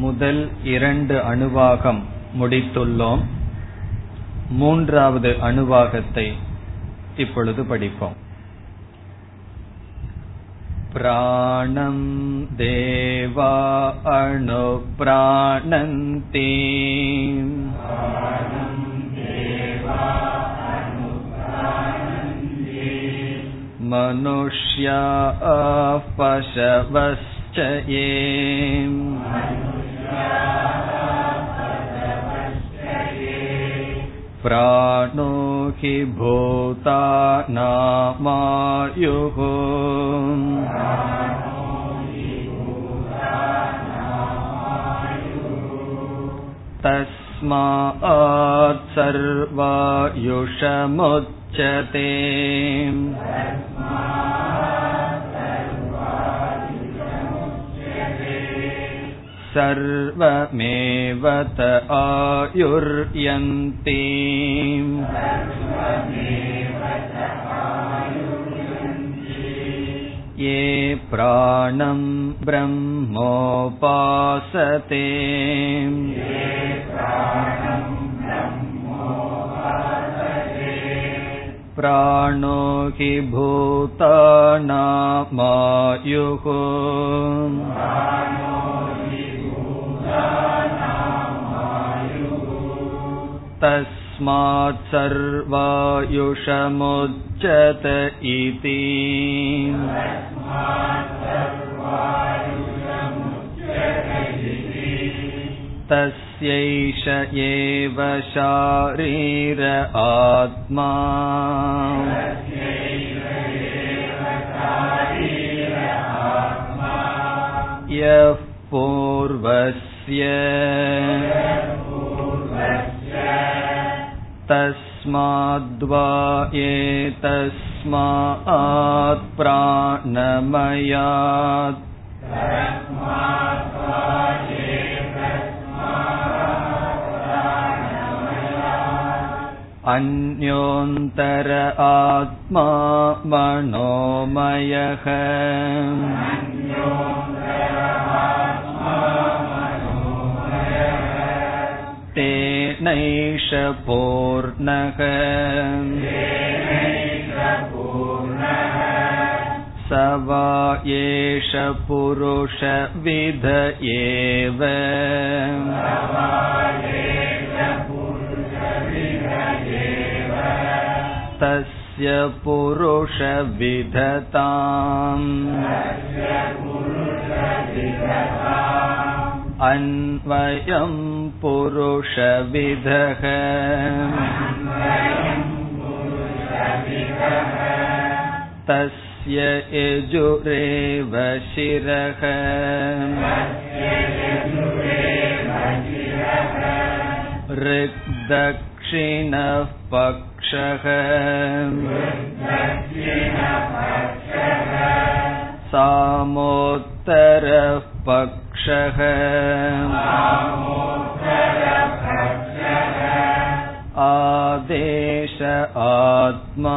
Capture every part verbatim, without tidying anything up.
முதல் இரண்டு அணுவாகம் முடித்துள்ளோம். மூன்றாவது அணுவாகத்தை இப்பொழுது படிப்போம். பிராணம் தேவா அணு பிராணந்தி மனுஷ்யா பசவஸ்ச யே பிராணோ ஹி பூதானாமாயுஹ தஸ்மாத் சர்வாயுஷமுச்யதே. சர்வமேவத ஆயுர்யந்தி யே பிராணம் ப்ரஹ்மோபாஸதே. பிராணோ ஹி பூதானாமாயுஹ தஸ்மாத் சர்வாயுஷமுச்யதே இதி. தஸ்யைஷ ஏவ ஷரீர ஆத்மா யஃ பூர்வஸ்ய தஸ்மாத் பிராணமயாத் அந்யோந்தர ஆத்மா மனோமயஹ தேனைஷ பூர்ணஹ சவாயேஷ புருஷ வித ஏவ தஸ்ய புருஷ விததாம் அன்வயம் புருஷ விதஹ தஸ்ய யஜுரேவ சிரஹ ரிக்தக்ஷிண பக்ஷஹ சாமோத்தர பக்ஷஹ ஆதேஷ ஆத்மா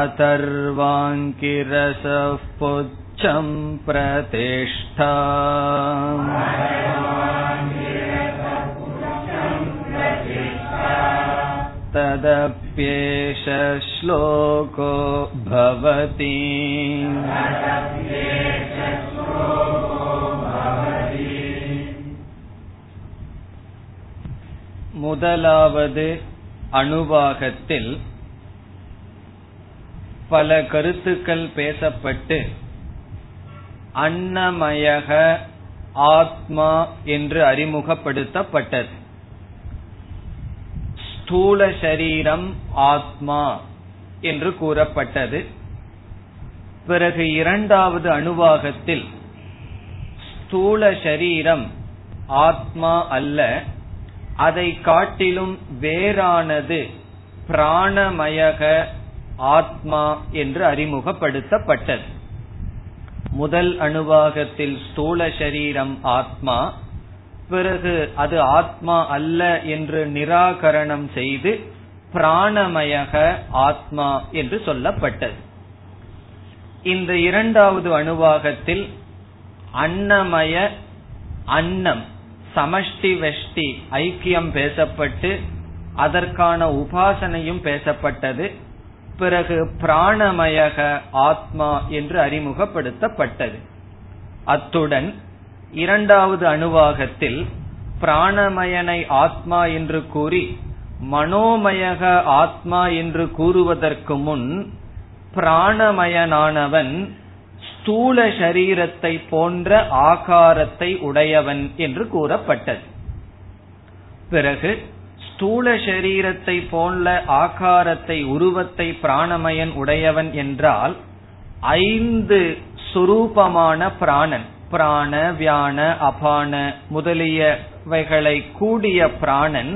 அதர்வாங்கிரசப் புச்சம் பிரதிஷ்டா ததப்யேஷ ஸ்லோகோ பவதி முதலாவது அணுவாகத்தில் பல கருத்துக்கள் பேசப்பட்டு அன்னமயக ஆத்மா என்று அறிமுகப்படுத்தப்பட்டது. ஸ்தூல சரீரம் ஆத்மா என்று கூறப்பட்டது. பிறகு இரண்டாவது அணுவாகத்தில் ஸ்தூல சரீரம் ஆத்மா அல்ல, அதை காட்டிலும் வேறானது பிராணமயக ஆத்மா என்று அறிமுகப்படுத்தப்பட்டது. முதல் அணுவாகத்தில் ஸ்தூல சரீரம் ஆத்மா, பிறகு அது ஆத்மா அல்ல என்று நிராகரணம் செய்து பிராணமயக ஆத்மா என்று சொல்லப்பட்டது. இந்த இரண்டாவது அணுவாகத்தில் அன்னமய அன்னம் சமஷ்டி வெஷ்டி ஐக்கியம் பேசப்பட்டு அதற்கான உபாசனையும் பேசப்பட்டது. பிறகு பிராணமயக ஆத்மா என்று அறிமுகப்படுத்தப்பட்டது. அத்துடன் இரண்டாவது அணுவாகத்தில் பிராணமயனை ஆத்மா என்று கூறி மனோமயக ஆத்மா என்று கூறுவதற்கு முன் பிராணமயனானவன் ஸ்தூல சரீரத்தை போன்ற ஆகாரத்தை உடையவன் என்று கூறப்பட்டது. பிறகு ஸ்தூல சரீரத்தை போன்ற ஆகாரத்தை உருவத்தை பிராணமயன் உடையவன் என்றால் ஐந்து சுரூபமான பிராணன் பிராண வியான அபான முதலியவைகளை கூடிய பிராணன்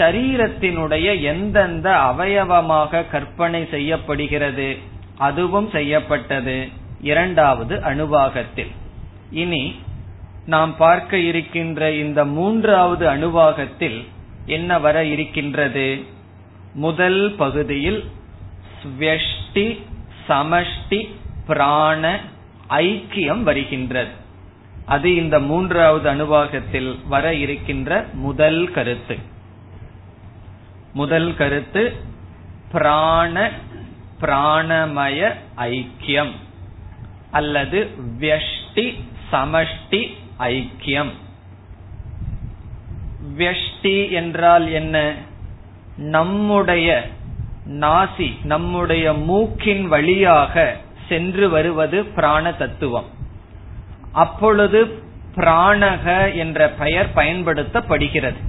சரீரத்தினுடைய எந்தெந்த அவயவமாக கற்பனை செய்யப்படுகிறது அதுவும் செய்யப்பட்டது இரண்டாவது அணுவாகத்தில். இனி நாம் பார்க்க இருக்கின்ற இந்த மூன்றாவது அணுவாகத்தில் என்ன வர இருக்கின்றது? முதல் பகுதியில் ஸ்வஷ்டி சமஷ்டி பிராண ஐக்கியம் வருகின்றது. அது இந்த மூன்றாவது அணுவாகத்தில் வர இருக்கின்ற முதல் கருத்து. முதல் கருத்து பிராண பிராணமய ஐக்கியம் அல்லது வியஷ்டி சமஷ்டி ஐக்கியம். வியஷ்டி என்றால் என்ன? நம்முடைய நாசி நம்முடைய மூக்கின் வழியாக சென்று வருவது பிராண தத்துவம். அப்பொழுது பிராணக என்ற பெயர் பயன்படுத்தப்படுகிறது.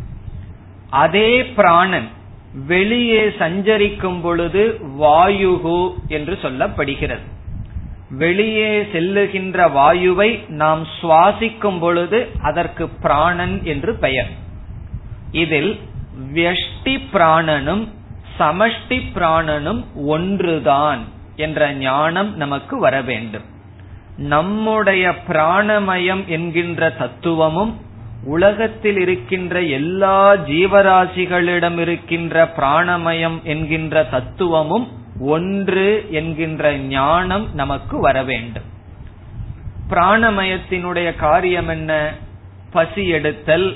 அதே பிராணன் வெளியே சஞ்சரிக்கும் பொழுது வாயுகு என்று சொல்லப்படுகிறது. வெளியே செல்லுகின்ற வாயுவை நாம் சுவாசிக்கும் பொழுது அதற்கு பிராணன் என்று பெயர். இதில் வியஷ்டி பிராணனும் சமஷ்டி பிராணனும் ஒன்றுதான் என்ற ஞானம் நமக்கு வர வேண்டும். நம்முடைய பிராணமயம் என்கின்ற தத்துவமும் உலகத்தில் இருக்கின்ற எல்லா ஜீவராசிகளிடம் இருக்கின்ற பிராணமயம் என்கின்ற தத்துவமும் ஒன்று என்கின்ற ஞானம் நமக்கு வர வேண்டும். பிராணமயத்தினுடைய காரியம் என்ன? பசி எடுத்தல்,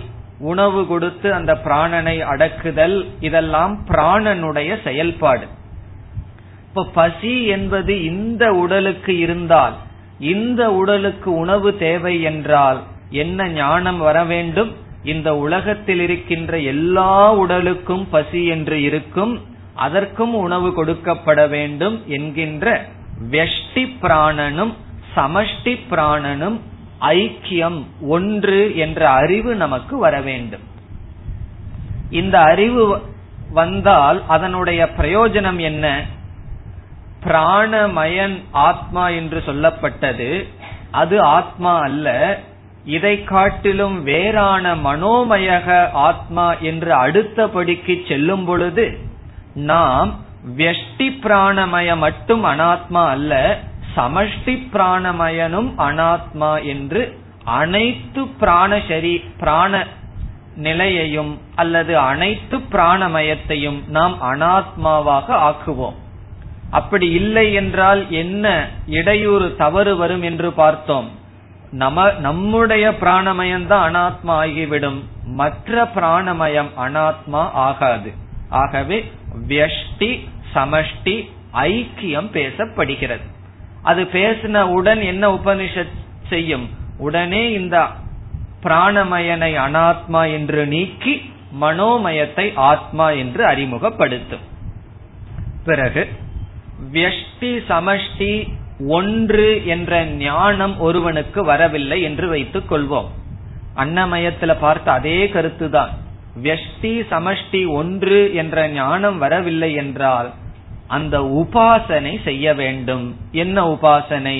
உணவு கொடுத்து அந்த பிராணனை அடக்குதல், இதெல்லாம் பிராணனுடைய செயல்பாடு. இப்ப பசி என்பது இந்த உடலுக்கு இருந்தால், இந்த உடலுக்கு உணவு தேவை என்றால் என்ன ஞானம் வர வேண்டும்? இந்த உலகத்தில் இருக்கின்ற எல்லா உடலுக்கும் பசி என்று இருக்கும், அதற்கும் உணவு கொடுக்கப்பட வேண்டும் என்கின்ற வெஷ்டி பிராணனும் சமஷ்டி பிராணனும் ஐக்கியம் ஒன்று என்ற அறிவு நமக்கு வர வேண்டும். இந்த அறிவு வந்தால் அதனுடைய பிரயோஜனம் என்ன? பிராணமயன் ஆத்மா என்று சொல்லப்பட்டது, அது ஆத்மா அல்ல, இதை காட்டிலும் வேறான மனோமயக ஆத்மா என்று அடுத்த படிக்கு செல்லும் பொழுது நாம் வியஷ்டி பிராணமய மட்டும் அனாத்மா அல்ல, சமஷ்டி பிராணமயனும் அனாத்மா என்று அனைத்து பிராணசரி பிராண நிலையையும் அல்லது அனைத்து பிராணமயத்தையும் நாம் அனாத்மாவாக ஆக்குவோம். அப்படி இல்லை என்றால் என்ன இடையூறு தவறு வரும் என்று பார்த்தோம். நம நம்முடைய பிராணமயம் தான் அனாத்மா ஆகிவிடும், மற்ற பிராணமயம் அனாத்மா ஆகாது. ஆகவே வியஷ்டி சமஷ்டி ஐக்கியம் பேசப்படுகிறது. அது பேசின உடன் என்ன உபனிஷத் செய்யும்? உடனே இந்த பிராணமயனை அனாத்மா என்று நீக்கி மனோமயத்தை ஆத்மா என்று அறிமுகப்படுத்தும். பிறகு வியஷ்டி சமஷ்டி ஒன்று என்ற ஞானம் ஒருவனுக்கு வரவில்லை என்று வைத்துக் கொள்வோம். அன்னமயத்துல பார்த்த அதே கருத்துதான். வியஷ்டி சமஷ்டி ஒன்று என்ற ஞானம் வரவில்லை என்றால் அந்த உபாசனை செய்ய வேண்டும். என்ன உபாசனை?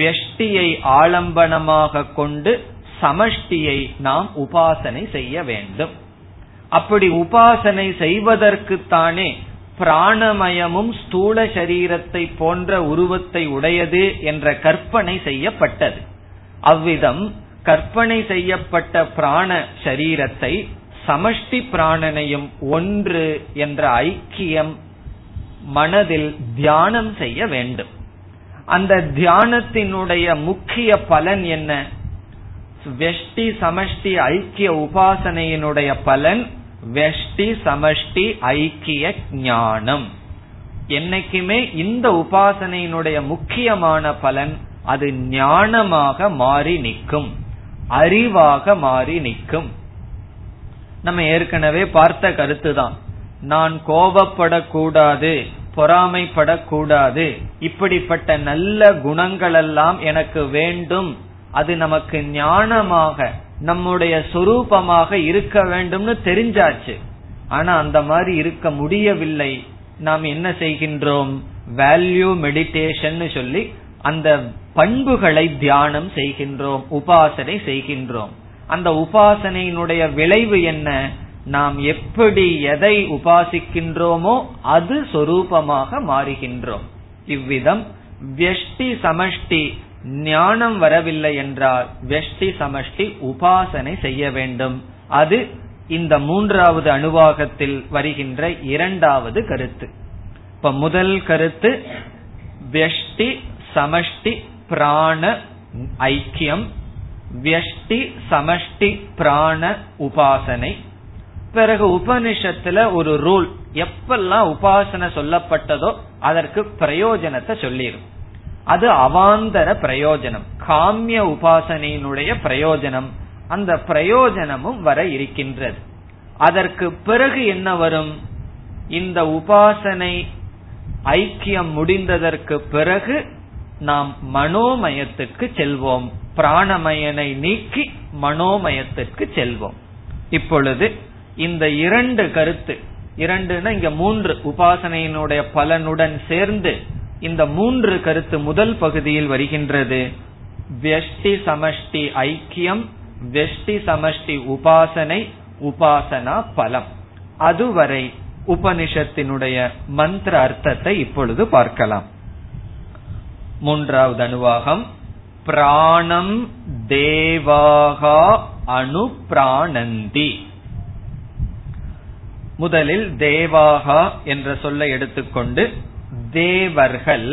வியஷ்டியை ஆலம்பனமாக கொண்டு சமஷ்டியை நாம் உபாசனை செய்ய வேண்டும். அப்படி உபாசனை செய்வதற்குத்தானே பிராணமயமும் ஸ்தூல சரீரத்தை போன்ற உருவத்தை உடையது என்ற கற்பனை செய்யப்பட்டது. அவ்விதம் கற்பனை செய்யப்பட்ட பிராண சரீரத்தை சமஷ்டி பிராணனையும் ஒன்று என்ற ஐக்கியம் மனதில் தியானம் செய்ய வேண்டும். அந்த தியானத்தினுடைய முக்கிய பலன் என்ன? வெஷ்டி சமஷ்டி ஐக்கிய உபாசனையினுடைய பலன் வெஷ்டி சமஷ்டி ஐக்கிய ஞானம். என்னைக்குமே இந்த உபாசனையினுடைய முக்கியமான பலன் அது ஞானமாக மாறி நிற்கும், அறிவாக மாறி நிற்கும். நம்ம ஏற்கனவே பார்த்த கருத்துதான். நான் கோபப்படக்கூடாது, பொறாமைப்படக்கூடாது, இப்படிப்பட்ட நல்ல குணங்கள் எல்லாம் எனக்கு வேண்டும், அது நமக்கு ஞானமாக நம்முடைய சொரூபமாக இருக்க வேண்டும்னு தெரிஞ்சாச்சு. ஆனா அந்த மாதிரி இருக்க முடியவில்லை. நாம் என்ன செய்கின்றோம்? வேல்யூ மெடிடேஷன் சொல்லி அந்த பண்புகளை தியானம் செய்கின்றோம், உபாசனை செய்கின்றோம். அந்த உபாசனையினுடைய விளைவு என்ன? நாம் எப்படி எதை உபாசிக்கின்றோமோ அது சொரூபமாக மாறுகின்றோம். இவ்விதம் வெஷ்டி சமஷ்டி ஞானம் வரவில்லை என்றால் வெஷ்டி சமஷ்டி உபாசனை செய்ய வேண்டும். அது இந்த மூன்றாவது அணுவாகத்தில் வருகின்ற இரண்டாவது கருத்து. இப்ப முதல் கருத்து வெஷ்டி சமஷ்டி பிராண ஐக்கியம், வெஷ்டி சமஷ்டி பிராண உபாசனை. பிறகு உபனிஷத்துல ஒரு ரூல், எப்பெல்லாம் உபாசனை சொல்லப்பட்டதோ அதற்கு பிரயோஜனத்தை சொல்லிடும். அது அவாந்தர பிரயோஜனம், காமிய உபாசனையினுடைய பிரயோஜனம். அந்த பிரயோஜனமும் வர இருக்கின்றது. அதற்கு பிறகு என்ன வரும்? இந்த உபாசனை ஐக்கியம் முடிந்ததற்கு பிறகு நாம் மனோமயத்துக்கு செல்வோம், பிராணமயனை நீக்கி மனோமயத்திற்கு செல்வோம். இப்பொழுது இந்த இரண்டு கருத்து, இரண்டுனா இங்க மூன்று, உபாசனையினுடைய பலனுடன் சேர்ந்து இந்த மூன்று கருத்து முதல் பகுதியில் வருகின்றது. வெஷ்டி சமஷ்டி ஐக்கியம், வெஷ்டி சமஷ்டி உபாசனை, உபாசனா பலம். அதுவரை உபனிஷத்தினுடைய மந்திர அர்த்தத்தை இப்பொழுது பார்க்கலாம். மூன்றாவது அணுவாகம் பிராணம் தேவாகா அணு பிராணந்தி. முதலில் தேவாகா என்ற சொல்லை எடுத்துக்கொண்டு தேவர்கள்,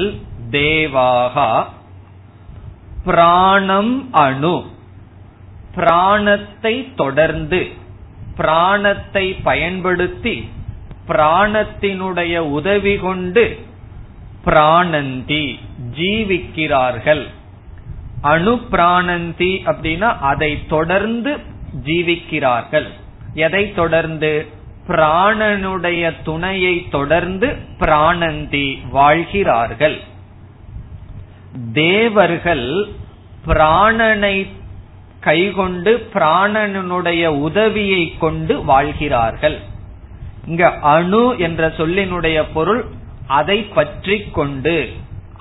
தேவாகா பிராணம் அணு, பிராணத்தை தொடர்ந்து, பிராணத்தை பயன்படுத்தி, பிராணத்தினுடைய உதவி கொண்டு பிராணந்தி ஜீவிக்கிறார்கள். அணு பிராணந்தி அப்படின்னா அதை தொடர்ந்து ஜீவிக்கிறார்கள். எதை தொடர்ந்து? பிராணனுடைய துணையை தொடர்ந்து பிராணந்தி வாழ்கிறார்கள். தேவர்கள் பிராணனை கைகொண்டு பிராணனுடைய உதவியை கொண்டு வாழ்கிறார்கள். இங்க அணு என்ற சொல்லினுடைய பொருள் அதை பற்றி கொண்டு,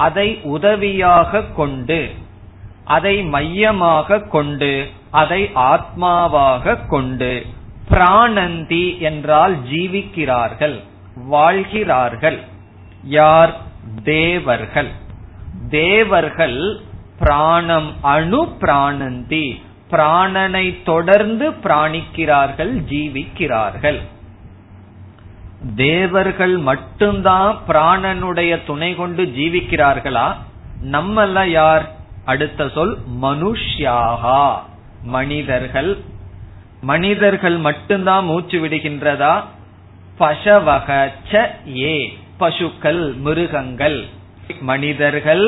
அதை உதவியாக கொண்டு, அதை மையமாக கொண்டு, அதை ஆத்மாவாக கொண்டு. பிராணந்தி என்றால் ஜீவிக்கிறார்கள், வாழ்கிறார்கள். யார்? தேவர்கள். தேவர்கள் பிராணம் அணு பிராணந்தி, பிராணனை தொடர்ந்து பிராணிக்கிறார்கள், ஜீவிக்கிறார்கள். தேவர்கள் மட்டும்தான் பிராணனுடைய துணை கொண்டு ஜீவிக்கிறார்களா? நம்மல்ல யார்? அடுத்த சொல் மனுஷ்யாகா, மனிதர்கள். மனிதர்கள் மட்டும்தான் மூச்சு விடுகின்றதா? பசவக ச ஏ, பசுக்கள், மிருகங்கள். மனிதர்கள்,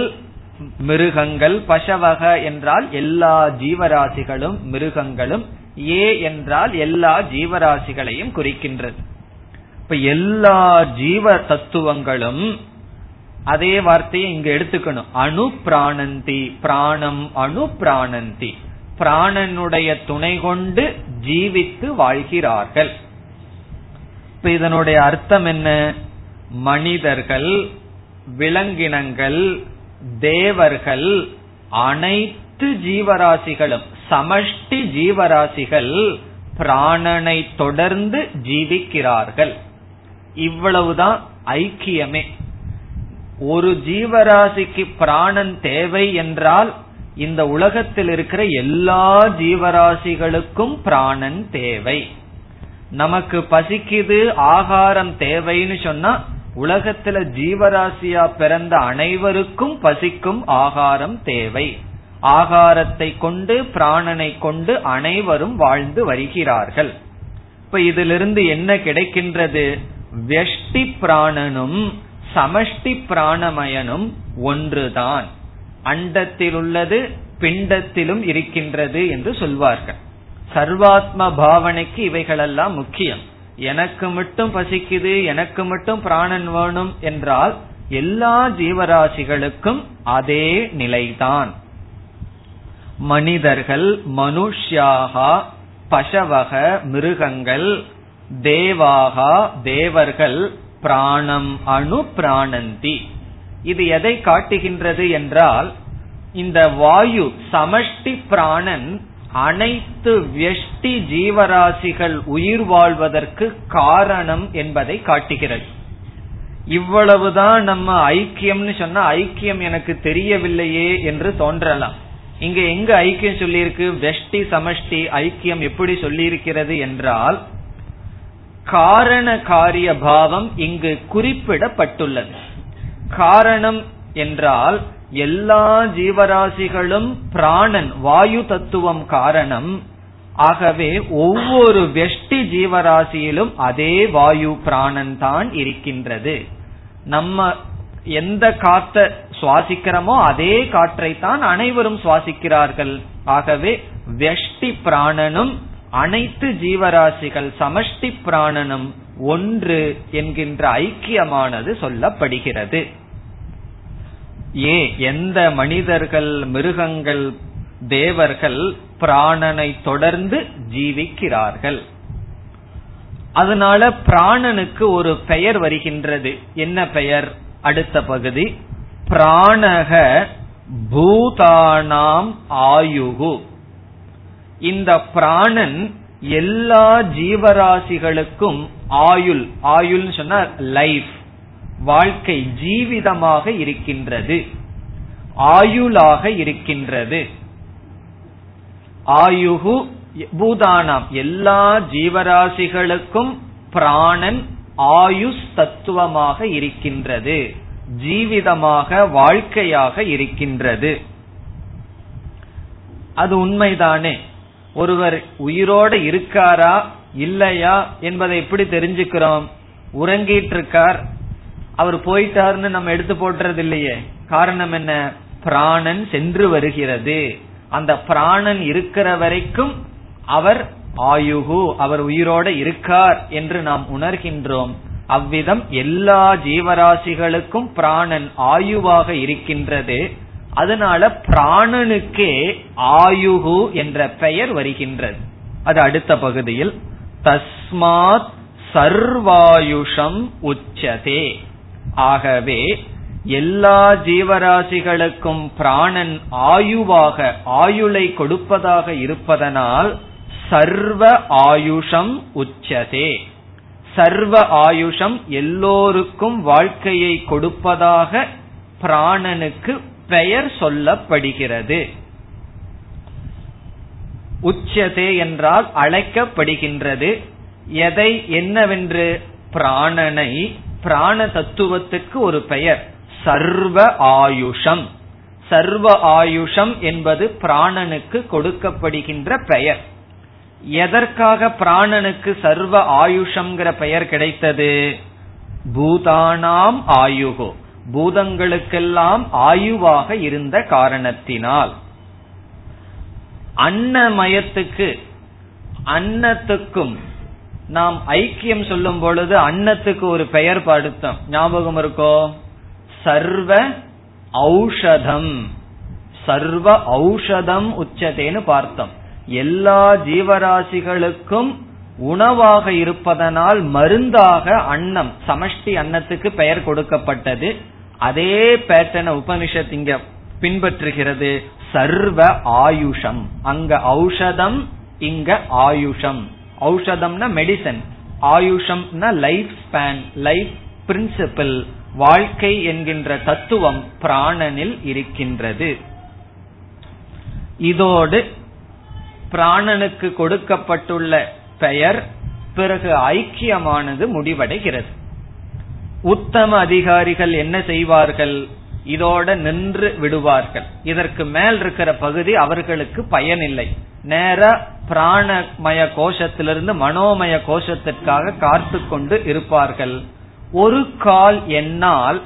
மிருகங்கள். பசவக என்றால் எல்லா ஜீவராசிகளும் மிருகங்களும், ஏ என்றால் எல்லா ஜீவராசிகளையும் குறிக்கின்றது. இப்ப எல்லா ஜீவ தத்துவங்களும், அதே வார்த்தையை இங்க எடுத்துக்கணும், அணு பிராணந்தி, பிராணம் அணு பிராணந்தி, பிராணனுடைய துணை கொண்டு ஜீவித்து வாழ்கிறார்கள். இப்ப இதனுடைய அர்த்தம் என்ன? மனிதர்கள், விலங்கினங்கள், தேவர்கள், அனைத்து ஜீவராசிகளும், சமஷ்டி ஜீவராசிகள் பிராணனை தொடர்ந்து ஜீவிக்கிறார்கள். இவ்வளவுதான் ஐக்கியமே. ஒரு ஜீவராசிக்கு பிராணன் தேவை என்றால் இந்த உலகத்தில் இருக்கிற எல்லா ஜீவராசிகளுக்கும் பிராணன் தேவை. நமக்கு பசிக்குது, ஆகாரம் தேவைன்னு சொன்னா உலகத்துல ஜீவராசியா பிறந்த அனைவருக்கும் பசிக்கும் ஆகாரம் தேவை. ஆகாரத்தை கொண்டு பிராணனை கொண்டு அனைவரும் வாழ்ந்து வருகிறார்கள். இப்ப இதிலிருந்து என்ன கிடைக்கின்றது? வெஷ்டி பிராணனும் சமஷ்டி பிராணமயனும் ஒன்றுதான். அண்டத்தில் உள்ளது பிண்டத்திலும் இருக்கின்றது என்று சொல்வார்கள். சர்வாத்ம பாவனைக்கு இவைகளெல்லாம் முக்கியம். எனக்கு மட்டும் பசிக்குது, எனக்கு மட்டும் பிராணன் வேணும் என்றால் எல்லா ஜீவராசிகளுக்கும் அதே நிலைதான். மனிதர்கள், மனுஷ்யாகா, பசவக மிருகங்கள், தேவாகா தேவர்கள், பிராணம் அணு பிராணந்தி. இது எதை காட்டுகின்றது என்றால், இந்த வாயு சமஷ்டி பிராணன் அனைத்து வெஷ்டி ஜீவராசிகள் உயிர் வாழ்வதற்கு காரணம் என்பதை காட்டுகிறது. இவ்வளவுதான் நம்ம ஐக்கியம்னு சொன்னா ஐக்கியம் எனக்கு தெரியவில்லையே என்று தோன்றலாம். இங்க எங்க ஐக்கியம் சொல்லியிருக்கு? வெஷ்டி சமஷ்டி ஐக்கியம் எப்படி சொல்லியிருக்கிறது என்றால், காரண காரிய பாவம் இங்கு குறிப்பிடப்பட்டுள்ளது. காரணம் என்றால் எல்லா ஜீவராசிகளும் பிராணன் வாயு தத்துவம் காரணம். ஆகவே ஒவ்வொரு வெஷ்டி ஜீவராசியிலும் அதே வாயு பிராணன் தான் இருக்கின்றது. நம்ம எந்த காற்றை சுவாசிக்கிறோமோ அதே காற்றை தான் அனைவரும் சுவாசிக்கிறார்கள். ஆகவே வெஷ்டி பிராணனும் அனைத்து ஜீவராசிகள் சமஷ்டி பிராணனும் ஒன்று என்கின்ற ஐக்கியமானது சொல்லப்படுகிறது. ஏ எந்த மனிதர்கள், மிருகங்கள், தேவர்கள் பிராணனை தொடர்ந்து ஜீவிக்கிறார்கள். அதனால பிராணனுக்கு ஒரு பெயர் வருகின்றது. என்ன பெயர்? அடுத்த பகுதி. பிராணக பூதானாம் ஆயுகு. இந்த பிராணன் எல்லா ஜீவராசிகளுக்கும் ஆயுள், ஆயுள்னு சொன்னா லைஃப், வாழ்க்கை, ஜீவிதமாக இருக்கின்றது, ஆயுளாக இருக்கின்றது. ஆயுகு பூதானாம் எல்லா ஜீவராசிகளுக்கும் பிராணன் ஆயுஷ் தத்துவமாக இருக்கின்றது, ஜீவிதமாக வாழ்க்கையாக இருக்கின்றது. அது உண்மைதானே. ஒருவர் உயிரோடு இருக்காரா இல்லையா என்பதை எப்படி தெரிஞ்சுக்கிறோம்? உறங்கிட்டு இருக்கார், அவர் போயிட்டாருன்னு நம்ம எடுத்து போடுறது இல்லையே. காரணம் என்ன? பிராணன் சென்று வருகிறது. அந்த பிராணன் இருக்கிற வரைக்கும் அவர் ஆயுகு, அவர் உயிரோட இருக்கார் என்று நாம் உணர்கின்றோம். அவ்விதம் எல்லா ஜீவராசிகளுக்கும் பிராணன் ஆயுவாக இருக்கின்றது. அதனால பிராணனுக்கே ஆயுகு என்ற பெயர் வருகின்றது. அது அடுத்த பகுதியில். தஸ்மாத் சர்வாயுஷம் உச்சதே. ஆகவே எல்லா ஜீவராசிகளுக்கும் பிராணன் ஆயுவாக, ஆயுளை கொடுப்பதாக இருப்பதனால் சர்வ ஆயுஷம் உச்சதே. சர்வ ஆயுஷம் எல்லோருக்கும் வாழ்க்கையை கொடுப்பதாக பிராணனுக்கு பெயர் சொல்லப்படுகிறது. உச்சதே என்றால் அழைக்கப்படுகின்றது. எதை? என்னவென்று? பிராணனை, பிராண தத்துவத்துக்கு ஒரு பெயர் சர்வ ஆயுஷம். சர்வ ஆயுஷம் என்பது பிராணனுக்கு கொடுக்கப்படுகின்ற பெயர். எதற்காக பிராணனுக்கு சர்வ ஆயுஷம்ங்கிற பெயர் கிடைத்தது? பூதானாம் ஆயுகோ, பூதங்களுக்கெல்லாம் ஆயுவாக இருந்த காரணத்தினால். அன்னமயத்துக்கு, அன்னத்துக்கும் நாம் ஐக்கியம் சொல்லும் பொழுது அன்னத்துக்கு ஒரு பெயர் படுத்தோம், ஞாபகம் இருக்கோ? சர்வ ஔஷதம், சர்வ ஔஷதம் உச்சதேன்னு பார்த்தோம். எல்லா ஜீவராசிகளுக்கும் உணவாக இருப்பதனால் மருந்தாக அன்னம், சமஷ்டி அன்னத்துக்கு பெயர் கொடுக்கப்பட்டது. அதே பேட்டர்னை உபனிஷத் இங்க பின்பற்றுகிறது. சர்வ ஆயுஷம், அங்க ஔஷதம், இங்க ஆயுஷம். ஔஷதம்னா மெடிசன், ஆயுஷம்னா லைஃப் ஸ்பேன், லைஃப் பிரின்சிபிள், வாழ்க்கை என்கின்ற தத்துவம் பிராணனில் இருக்கின்றது. இதோடு பிராணனுக்கு கொடுக்கப்பட்டுள்ள பெயர் பிறகு ஐக்கியமானது முடிவடைகிறது. உத்தம அதிகாரிகள் என்ன செய்வார்கள், இதோட நின்று விடுவார்கள். இதற்கு மேல் இருக்கிற பகுதி அவர்களுக்கு பயனில்லை. நேர பிராணமய கோஷத்திலிருந்து மனோமய கோஷத்திற்காக காத்து கொண்டு இருப்பார்கள். ஒரு கால் என்னால்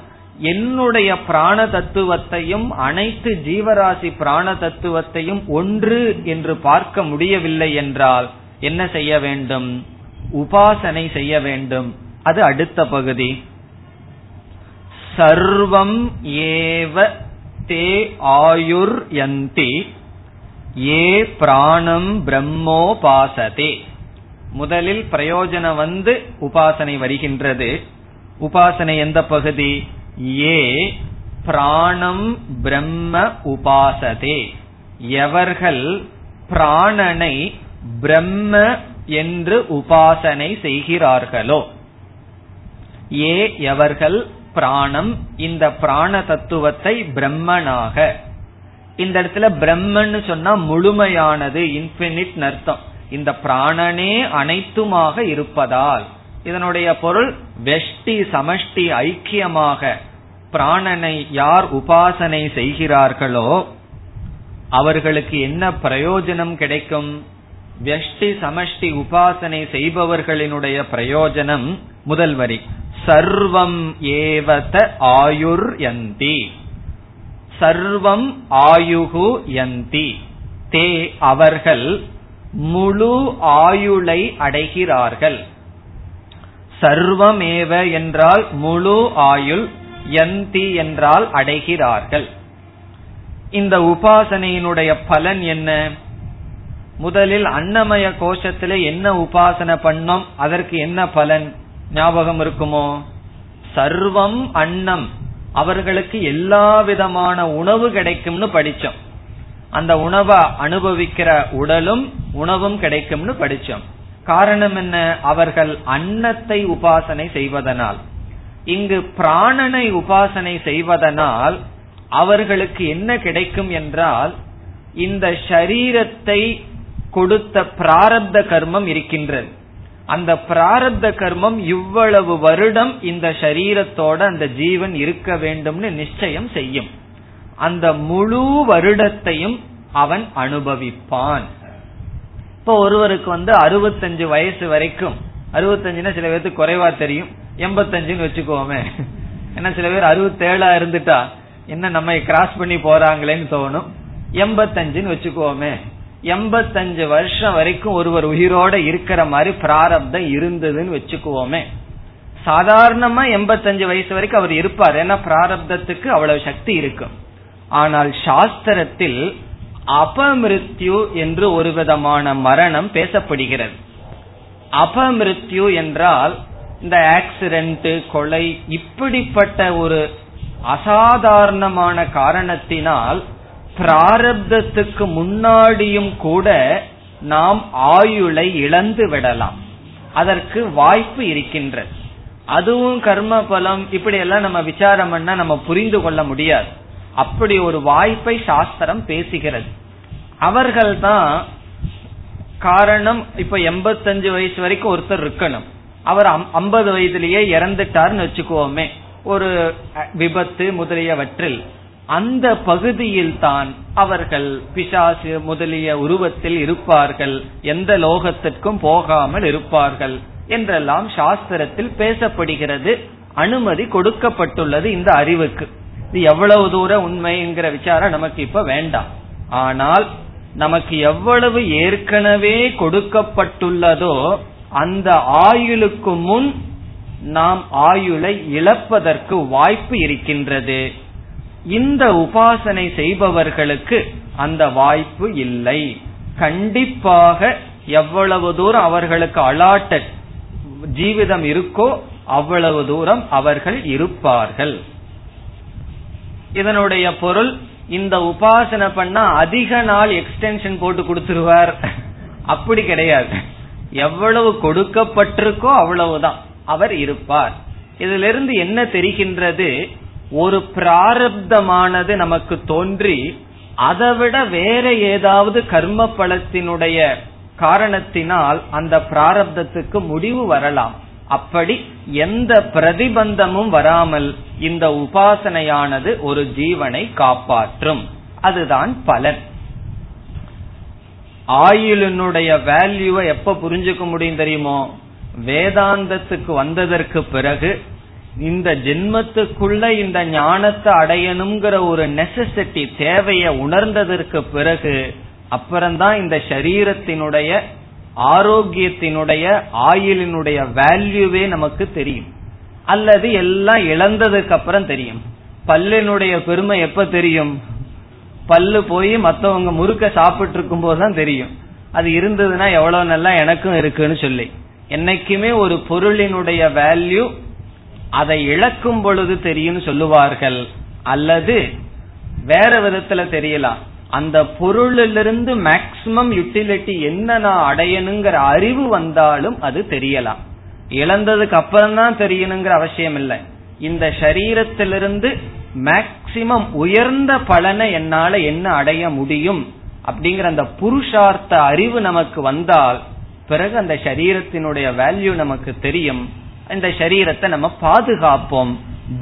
என்னுடைய பிராண தத்துவத்தையும் அனைத்து ஜீவராசி பிராண தத்துவத்தையும் ஒன்று என்று பார்க்க முடியவில்லை என்றால் என்ன செய்ய வேண்டும்? உபாசனை செய்ய வேண்டும். அது அடுத்த பகுதி. சர்வம் ஏவ தே ஆயுர் யந்தி ஏ பிராணம் பிரம்மோபாசதே. முதலில் பிரயோஜனம் வந்து உபாசனை வருகின்றது. உபாசனை எந்த பகுதி? ஏ பிராணம் பிரம்ம உபாசதே. எவர்கள் பிராணனை பிரம்ம என்று உபாசனை செய்கிறார்களோ, ஏ எவர்கள் பிராணம் இந்த பிராண தத்துவத்தை பிரம்மனாக, இந்த இடத்துல பிரம்மன்னு சொன்னா முழுமையானது, இன்பினிட் அர்த்தம். இந்த பிராணனே அனைத்துமாக இருப்பதால் இதனுடைய பொருள் வெஷ்டி சமஷ்டி ஐக்கியமாக பிராணனை யார் உபாசனை செய்கிறார்களோ அவர்களுக்கு என்ன பிரயோஜனம் கிடைக்கும்? வெஷ்டி சமஷ்டி உபாசனை செய்பவர்களினுடைய பிரயோஜனம் முதல் வரி. சர்வம் ஏவத ஆயுர் யந்தி, சர்வம் ஆயுகு யந்தி, தே அவர்கள் முழு ஆயுளை அடைகிறார்கள். சர்வமேவ என்றால் முழு ஆயுள், யந்தி என்றால் அடைகிறார்கள். இந்த உபாசனையினுடைய பலன் என்ன? முதலில் அன்னமய கோஷத்திலே என்ன உபாசனை பண்ணோம், அதற்கு என்ன பலன் ஞாபகம் இருக்குமோ? சர்வம் அன்னம், அவர்களுக்கு எல்லா விதமான உணவு கிடைக்கும்னு படிச்சோம். அந்த உணவை அனுபவிக்கிற உடலும் உணவும் கிடைக்கும்னு படிச்சோம். காரணம் என்ன? அவர்கள் அன்னத்தை உபாசனை செய்வதனால். இங்கு பிராணனை உபாசனை செய்வதனால் அவர்களுக்கு என்ன கிடைக்கும் என்றால், இந்த சரீரத்தை கொடுத்த பிராரப்த கர்மம் இருக்கின்றது. அந்த பிராரப்த கர்மம் இவ்வளவு வருடம் இந்த சரீரத்தோட அந்த ஜீவன் இருக்க வேண்டும்னு நிச்சயம் செய்யும். அந்த முழு வருடத்தையும் அவன் அனுபவிப்பான். இப்போ ஒருவருக்கு வந்து அறுபத்தஞ்சு வயசு வரைக்கும், அறுபத்தஞ்சுன்னா சில பேருக்கு குறைவா தெரியும், எண்பத்தஞ்சுன்னு வச்சுக்கோமே. ஏன்னா சில பேர் அறுபத்தேழா இருந்துட்டா என்ன நம்ம கிராஸ் பண்ணி போறாங்களேன்னு தோணும். எண்பத்தஞ்சுன்னு வச்சுக்கோமே, எண்பத்தஞ்சு வருஷம் வரைக்கும் ஒருவர் உயிரோட இருக்கிற மாதிரி பிராரப்தம் இருந்ததுன்னு வச்சுக்குவோமே. சாதாரணமா எண்பத்தஞ்சு வயசு வரைக்கும் அவர் இருப்பார், ஏன்னா பிராரப்தத்துக்கு அவ்வளவு சக்தி இருக்கும். ஆனால் சாஸ்திரத்தில் அபமிருத்யு என்று ஒரு விதமான மரணம் பேசப்படுகிறது. அபமிருத்யு என்றால் இந்த ஆக்சிடென்ட், கொலை, இப்படிப்பட்ட ஒரு அசாதாரணமான காரணத்தினால் பிராரப்தத்துக்கு முன்னாடியும் கூட நாம் ஆயுளை இழந்து விடலாம். அதற்கு வாய்ப்பு இருக்கின்றது. அதுவும் கர்ம பலம், இப்படி எல்லாம் நம்ம விசாரம் பண்ணா நம்ம புரிந்து கொள்ள முடியாது. அப்படி ஒரு வாய்ப்பை சாஸ்திரம் பேசுகிறது. அவர்கள் தான் காரணம். இப்ப எண்பத்தஞ்சு வயசு வரைக்கும் ஒருத்தர் இருக்கணும், அவர் ஐம்பது வயதுலயே இறந்துட்டார்னு வச்சுக்கோமே, ஒரு விபத்து முதலியவற்றில். அந்த பகுதியில் தான் அவர்கள் பிசாசு முதலிய உருவத்தில் இருப்பார்கள், எந்த லோகத்திற்கும் போகாமல் இருப்பார்கள் என்றெல்லாம் சாஸ்திரத்தில் பேசப்படுகிறது. அனுமதி கொடுக்கப்பட்டுள்ளது இந்த அறிவுக்கு. இது எவ்வளவு தூர உண்மைங்கிற விசாரம் நமக்கு இப்ப வேண்டாம். ஆனால் நமக்கு எவ்வளவு ஏற்கனவே கொடுக்கப்பட்டுள்ளதோ அந்த ஆயுளுக்கு முன் நாம் ஆயுளை இழப்பதற்கு வாய்ப்பு இருக்கின்றது. இந்த உபாசனை செய்பவர்களுக்கு அந்த வாய்ப்பு இல்லை. கண்டிப்பாக எவ்வளவு தூரம் அவர்களுக்கு அலாட்டட் ஜீவிதம் இருக்கோ அவ்வளவு தூரம் அவர்கள் இருப்பார்கள். இதனுடைய பொருள், இந்த உபாசனை பண்ணா அதிக நாள் எக்ஸ்டென்ஷன் போட்டு கொடுத்துருவார் அப்படி கிடையாது. எவ்வளவு கொடுக்கப்பட்டிருக்கோ அவ்வளவுதான் அவர் இருப்பார். இதுல இருந்து என்ன தெரிகின்றது? ஒரு பிராரப்தமானது நமக்கு தோன்றி அதைவிட வேற ஏதாவது கர்ம பலத்தினுடைய காரணத்தினால் அந்த பிராரப்தத்துக்கு முடிவு வரலாம். அப்படி எந்த பிரதிபந்தமும் வராமல் இந்த உபாசனையானது ஒரு ஜீவனை காப்பாற்றும். அதுதான் பலன். ஆயுளினுடைய வேல்யூவை எப்ப புரிஞ்சுக்க முடியும் தெரியுமோ? வேதாந்தத்துக்கு வந்ததற்கு பிறகு இந்த ஜென்மத்துக்குள்ள இந்த ஞானத்தை அடையணுங்கிற ஒரு நெசசிட்டி, தேவையை உணர்ந்ததற்கு பிறகு அப்புறம்தான் இந்த சரீரத்தினுடைய ஆரோக்கியத்தினுடைய ஆயுளினுடைய வேல்யூவே நமக்கு தெரியும். அல்லது எல்லாம் இழந்ததுக்கு அப்புறம் தெரியும். பல்லினுடைய பெருமை எப்ப தெரியும்? பல்லு போய் மத்தவங்க முறுக்க சாப்பிட்டு இருக்கும் போதுதான் தெரியும். அது இருந்ததுன்னா எவ்வளவு நல்லா எனக்கும் இருக்குன்னு சொல்லி. என்னைக்குமே ஒரு பொருளினுடைய வேல்யூ அதை இழக்கும் பொழுது தெரியும் சொல்லுவார்கள். அல்லது வேற விதத்துல தெரியலாம், அந்த பொருளிலிருந்து மேக்சிமம் யூட்டிலிட்டி என்ன நான் அடையணுங்கிற அறிவு வந்தாலும் அது தெரியலாம். இழந்ததுக்கு அப்புறம் தான் தெரியணுங்கிற அவசியம் இல்லை. இந்த சரீரத்திலிருந்து மேக்சிமம் உயர்ந்த பலனை என்னால என்ன அடைய முடியும் அப்படிங்கிற அந்த புருஷார்த்த அறிவு நமக்கு வந்தால் பிறகு அந்த சரீரத்தினுடைய வேல்யூ நமக்கு தெரியும். இந்த சரீரத்தை நம்ம பாதுகாப்போம்,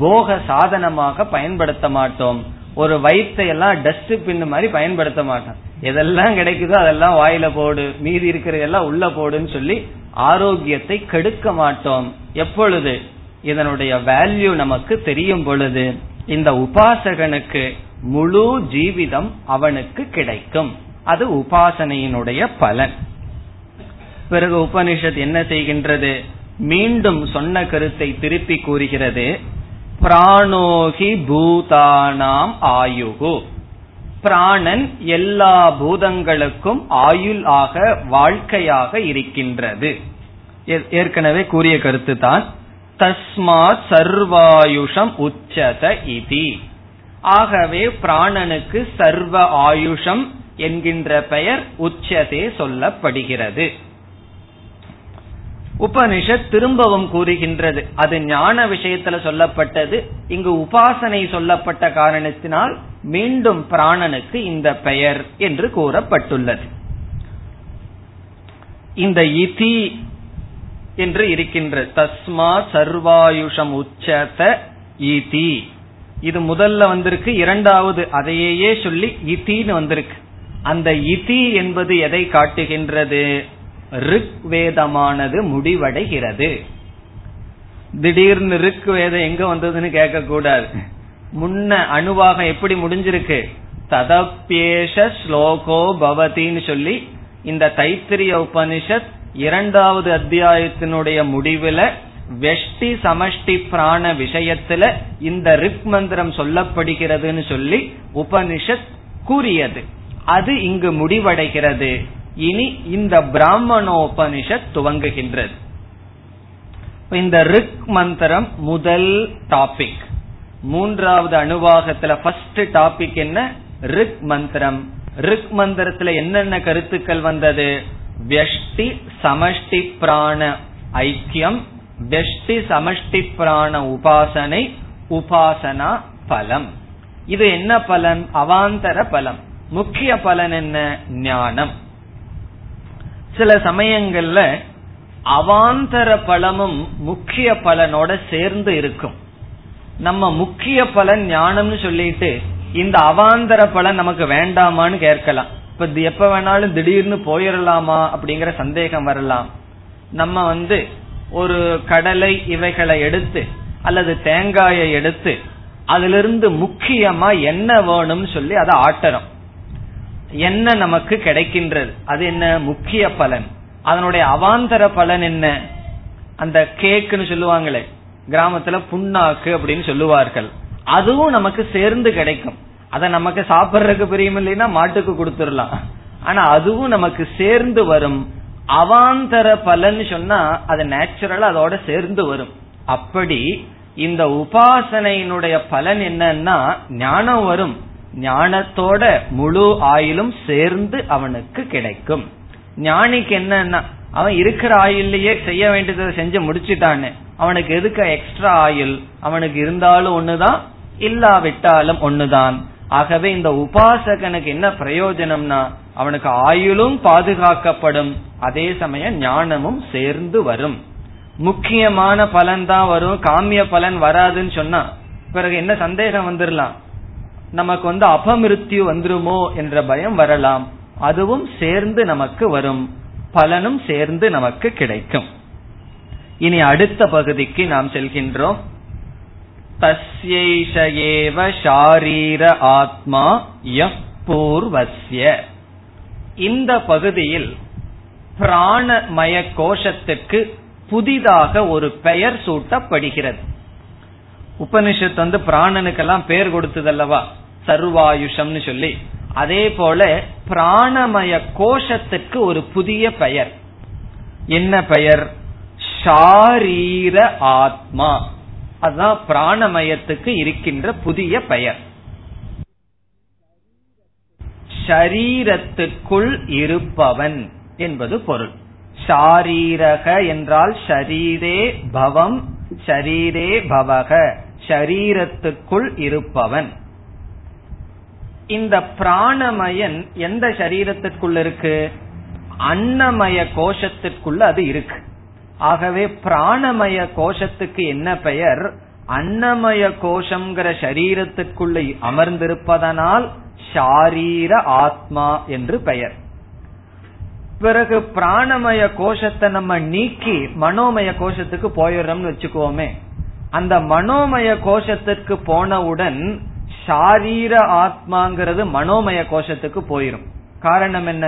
போக சாதனமாக பயன்படுத்த மாட்டோம். ஒரு வயிற்றையெல்லாம் டஸ்ட் பின் மாதிரி பயன்படுத்த மாட்டோம். எதெல்லாம் கிடைக்குதோ அதெல்லாம் வாயில போடு, மீதி இருக்கிறதெல்லாம் உள்ள போடுன்னு சொல்லி ஆரோக்கியத்தை கெடுக்க மாட்டோம். எப்பொழுது இதனுடைய வேல்யூ நமக்கு தெரியும் பொழுது இந்த உபாசகனுக்கு முழு ஜீவிதம் அவனுக்கு கிடைக்கும். அது உபாசனையினுடைய பலன். பிறகு உபனிஷத் என்ன செய்கின்றது? மீண்டும் சொன்ன கருத்தை திருப்பி கூறுகிறது. பிராணோகி பூதானாம் ஆயுகு. பிராணன் எல்லா பூதங்களுக்கும் ஆயுள் ஆக, வாழ்க்கையாக இருக்கின்றது. ஏற்கனவே கூறிய கருத்து தான். தஸ்மாத் சர்வாயுஷம் உச்சத இதி. ஆகவே பிராணனுக்கு சர்வ ஆயுஷம் என்கின்ற பெயர் உச்சதே சொல்லப்படுகிறது. உபனிஷத் திரும்பவும் கூறுகின்றது. அது ஞான விஷயத்துல சொல்லப்பட்டது, இங்கு உபாசனை சொல்லப்பட்ட காரணத்தினால் மீண்டும் பிராணனுக்கு இந்த பெயர் என்று கூறப்பட்டுள்ளது. இந்த இதி என்று இருக்கின்ற தஸ்மா சர்வாயுஷம் உச்சத இதி, இது முதல்ல வந்திருக்கு. இரண்டாவது அதையே சொல்லி இதின்னு வந்திருக்கு. அந்த இதி என்பது எதை காட்டுகின்றது? ரிக் வேதமானது முடிவடைகிறது. திடீர்னு ரிக் வேதம் எங்க வந்ததுன்னு கேட்க கூடாது. முன்ன அணுவாக எப்படி முடிஞ்சிருக்கு? ததப்யேஷ ஸ்லோகோ பவதின்னு சொல்லி இந்த தைத்திரிய உபனிஷத் இரண்டாவது அத்தியாயத்தினுடைய முடிவுல வெஷ்டி சமஷ்டி பிராண விஷயத்துல இந்த ரிக் மந்திரம் சொல்லப்படுகிறதுன்னு சொல்லி உபனிஷத் கூறியது. அது இங்கு முடிவடைகிறது. இனி இந்த பிராமணோபனிஷத் துவங்குகின்றது. இந்த ரிக் மந்திரம் முதல் டாபிக். மூன்றாவது அணுவாகத்துல ஃபர்ஸ்ட் டாபிக் என்ன? ரிக் மந்திரம். ரிக் மந்திரத்துல என்னென்ன கருத்துக்கள் வந்தது? வெஷ்டி சமஷ்டி பிராண ஐக்கியம், வெஷ்டி சமஷ்டி பிராண உபாசனை, உபாசனா பலம். இது என்ன பலன்? அவாந்தர பலம். முக்கிய பலன் என்ன? ஞானம். சில சமயங்கள்ல அவாந்தர பலமும் முக்கிய பலனோட சேர்ந்து இருக்கும். நம்ம முக்கிய பலன் ஞானம்னு சொல்லிட்டு இந்த அவாந்தர பலன் நமக்கு வேண்டாமான்னு கேட்கலாம். இப்ப எப்ப வேணாலும் திடீர்னு போயிடலாமா அப்படிங்கிற சந்தேகம் வரலாம். நம்ம வந்து ஒரு கடலை இவைகளை எடுத்து அல்லது தேங்காயை எடுத்து அதுல இருந்து முக்கியமா என்ன வேணும்னு சொல்லி அதை ஆட்டறோம். என்ன நமக்கு கிடைக்கின்றது? அது என்ன? முக்கிய பலன். அதனுடைய அவாந்தர பலன் என்ன? அந்த கேக்குன்னு சொல்லுவாங்களே கிராமத்துல, புண்ணாக்கு அப்படின்னு சொல்லுவார்கள். அதுவும் நமக்கு சேர்ந்து கிடைக்கும். அத நமக்கு சாப்பிட்றதுக்கு பிரியம் இல்லைன்னா மாட்டுக்கு கொடுத்துடலாம். ஆனா அதுவும் நமக்கு சேர்ந்து வரும். அவாந்தர பலன் சொன்னா அது நேச்சுரலா அதோட சேர்ந்து வரும். அப்படி இந்த உபாசனையினுடைய பலன் என்னன்னா ஞானம் வரும். ஞானத்தோட முழு ஆயிலும் சேர்ந்து அவனுக்கு கிடைக்கும். ஞானிக்கு என்னன்னா அவன் இருக்கிற ஆயிலேயே செய்ய வேண்டியதை செஞ்சு முடிச்சுட்டானே, அவனுக்கு எதுக்கு எக்ஸ்ட்ரா ஆயில்? அவனுக்கு இருந்தாலும் ஒண்ணுதான், இல்லாவிட்டாலும் ஒண்ணுதான். ஆகவே இந்த உபாசகனுக்கு என்ன பிரயோஜனம்னா அவனுக்கு ஆயுளும் பாதுகாக்கப்படும், அதே சமயம் ஞானமும் சேர்ந்து வரும். முக்கியமான பலன் தான் வரும், காமிய பலன் வராதுன்னு சொன்னா பிறகு என்ன சந்தேகம் வந்துடலாம், நமக்கு வந்து அபமிருத்யு வந்துருமோ என்ற பயம் வரலாம். அதுவும் சேர்ந்து நமக்கு வரும், பலனும் சேர்ந்து நமக்கு கிடைக்கும். இனி அடுத்த பகுதிக்கு நாம் செல்கின்றோம். தஸ்யைஷ ஏவ ஷாரீர ஆத்மா யப் பூர்வஸ்ய. இந்த பகுதியில் பிராணமய கோஷத்துக்கு புதிதாக ஒரு பெயர் சூட்டப்படுகிறது. உபனிஷத் வந்து பிராணனுக்கெல்லாம் பெயர் கொடுத்ததல்லவா, சர்வாயுஷம்னு சொல்லி. அதே போல பிராணமய கோஷத்துக்கு ஒரு புதிய பெயர். என்ன பெயர்? ஷாரீர ஆத்மா. அதான் பிராணமயத்துக்கு இருக்கின்ற புதிய பெயர். ஷரீரத்துக்குள் இருப்பவன் என்பது பொருள். ஷாரீரக என்றால் ஷரீரே பவம், ஷரீரே பவக, ஷரீரத்துக்குள் இருப்பவன். இந்த பிராணமயன் எந்த சரீரத்திற்குள் இருக்கு? அன்னமய கோஷத்திற்குள்ள அது இருக்கு. ஆகவே பிராணமய கோஷத்துக்கு என்ன பெயர்? அன்னமய கோஷம்ங்கிற சரீரத்திற்குள்ள அமர்ந்திருப்பதனால் ஷாரீர ஆத்மா என்று பெயர். பிறகு பிராணமய கோஷத்தை நம்ம நீக்கி மனோமய கோஷத்துக்கு போயிடுறோம்னு வச்சுக்கோமே, அந்த மனோமய கோஷத்திற்கு போனவுடன் ஷாரீர ஆத்மாங்கிறது மனோமய கோஷத்துக்கு போயிரும். காரணம் என்ன?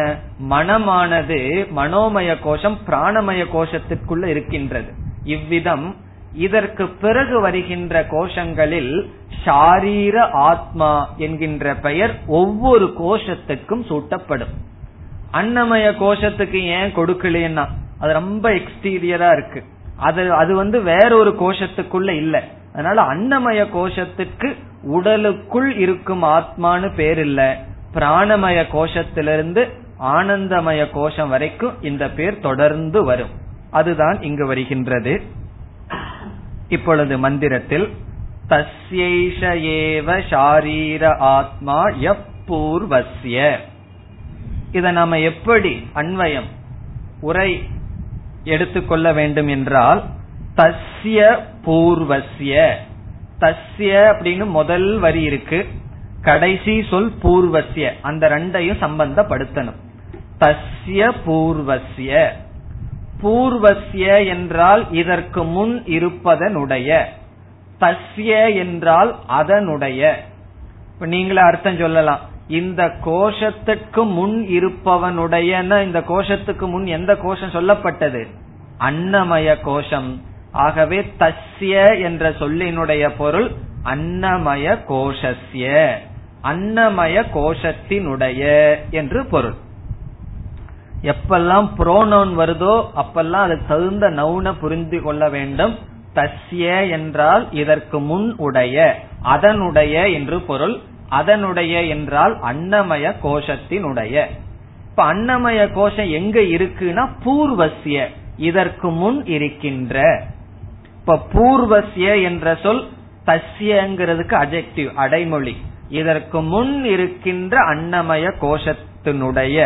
மனமானது மனோமய கோஷம் பிராணமய கோஷத்திற்குள்ள இருக்கின்றது. இவ்விதம் இதற்கு பிறகு வருகின்ற கோஷங்களில் ஷாரீர ஆத்மா என்கின்ற பெயர் ஒவ்வொரு கோஷத்துக்கும் சூட்டப்படும். அன்னமய கோஷத்துக்கு ஏன் கொடுக்கலன்னா அது ரொம்ப எக்ஸ்டீரியரா இருக்கு, அது அது வந்து வேறொரு கோஷத்துக்குள்ள இல்ல. அதனால அன்னமய கோஷத்துக்கு உடலுக்குள் இருக்கும் ஆத்மானு பேர் இல்ல. பிராணமய கோஷத்திலிருந்து ஆனந்தமய கோஷம் வரைக்கும் இந்த பேர் தொடர்ந்து வரும். அதுதான் இங்கு வருகின்றது. இப்பொழுது மந்திரத்தில் தஸ்யைஷ ஏவ ஷாரீர ஆத்மா யப்பூர்வஸ்ய. இத நாம எப்படி அன்வயம் உரை எடுத்துக்கொள்ள வேண்டும் என்றால் தஸ்ய பூர்வஸ்ய. தஸ்ய அப்படின்னு முதல் வரி இருக்கு, கடைசி சொல் பூர்வஸ்ய, அந்த ரெண்டையும் சம்பந்தப்படுத்தணும். தஸ்ய பூர்வஸ்ய. பூர்வஸ்ய என்றால் இதற்கு முன் இருப்பதனுடைய, தஸ்ய என்றால் அதனுடைய. இப்ப நீங்களே அர்த்தம் சொல்லலாம், இந்த கோஷத்துக்கு முன் இருப்பவனுடைய. இந்த கோஷத்துக்கு முன் எந்த கோஷம் சொல்லப்பட்டது? அன்னமய கோஷம். ஆகவே தஸ்ய என்ற சொல்லினுடைய பொருள் அன்னமய கோஷஸ்ய, அன்னமய கோஷத்தினுடைய என்று பொருள். எப்பெல்லாம் புரோனோன் வருதோ அப்பெல்லாம் அது தகுந்த நவுனை புரிந்து கொள்ள வேண்டும். தஸ்ய என்றால் இதற்கு முன் உடைய, அதனுடைய என்று பொருள். அதனுடைய என்றால் அன்னமய கோஷத்தினுடைய. இப்ப அன்னமய கோஷம் எங்க இருக்குன்னா பூர்வசிய, இதற்கு முன் இருக்கின்ற. இப்ப பூர்வசிய என்ற சொல் தஸ்யங்கிறதுக்கு அட்ஜெக்டிவ், அடைமொழி. இதற்கு முன் இருக்கின்ற அன்னமய கோஷத்தினுடைய.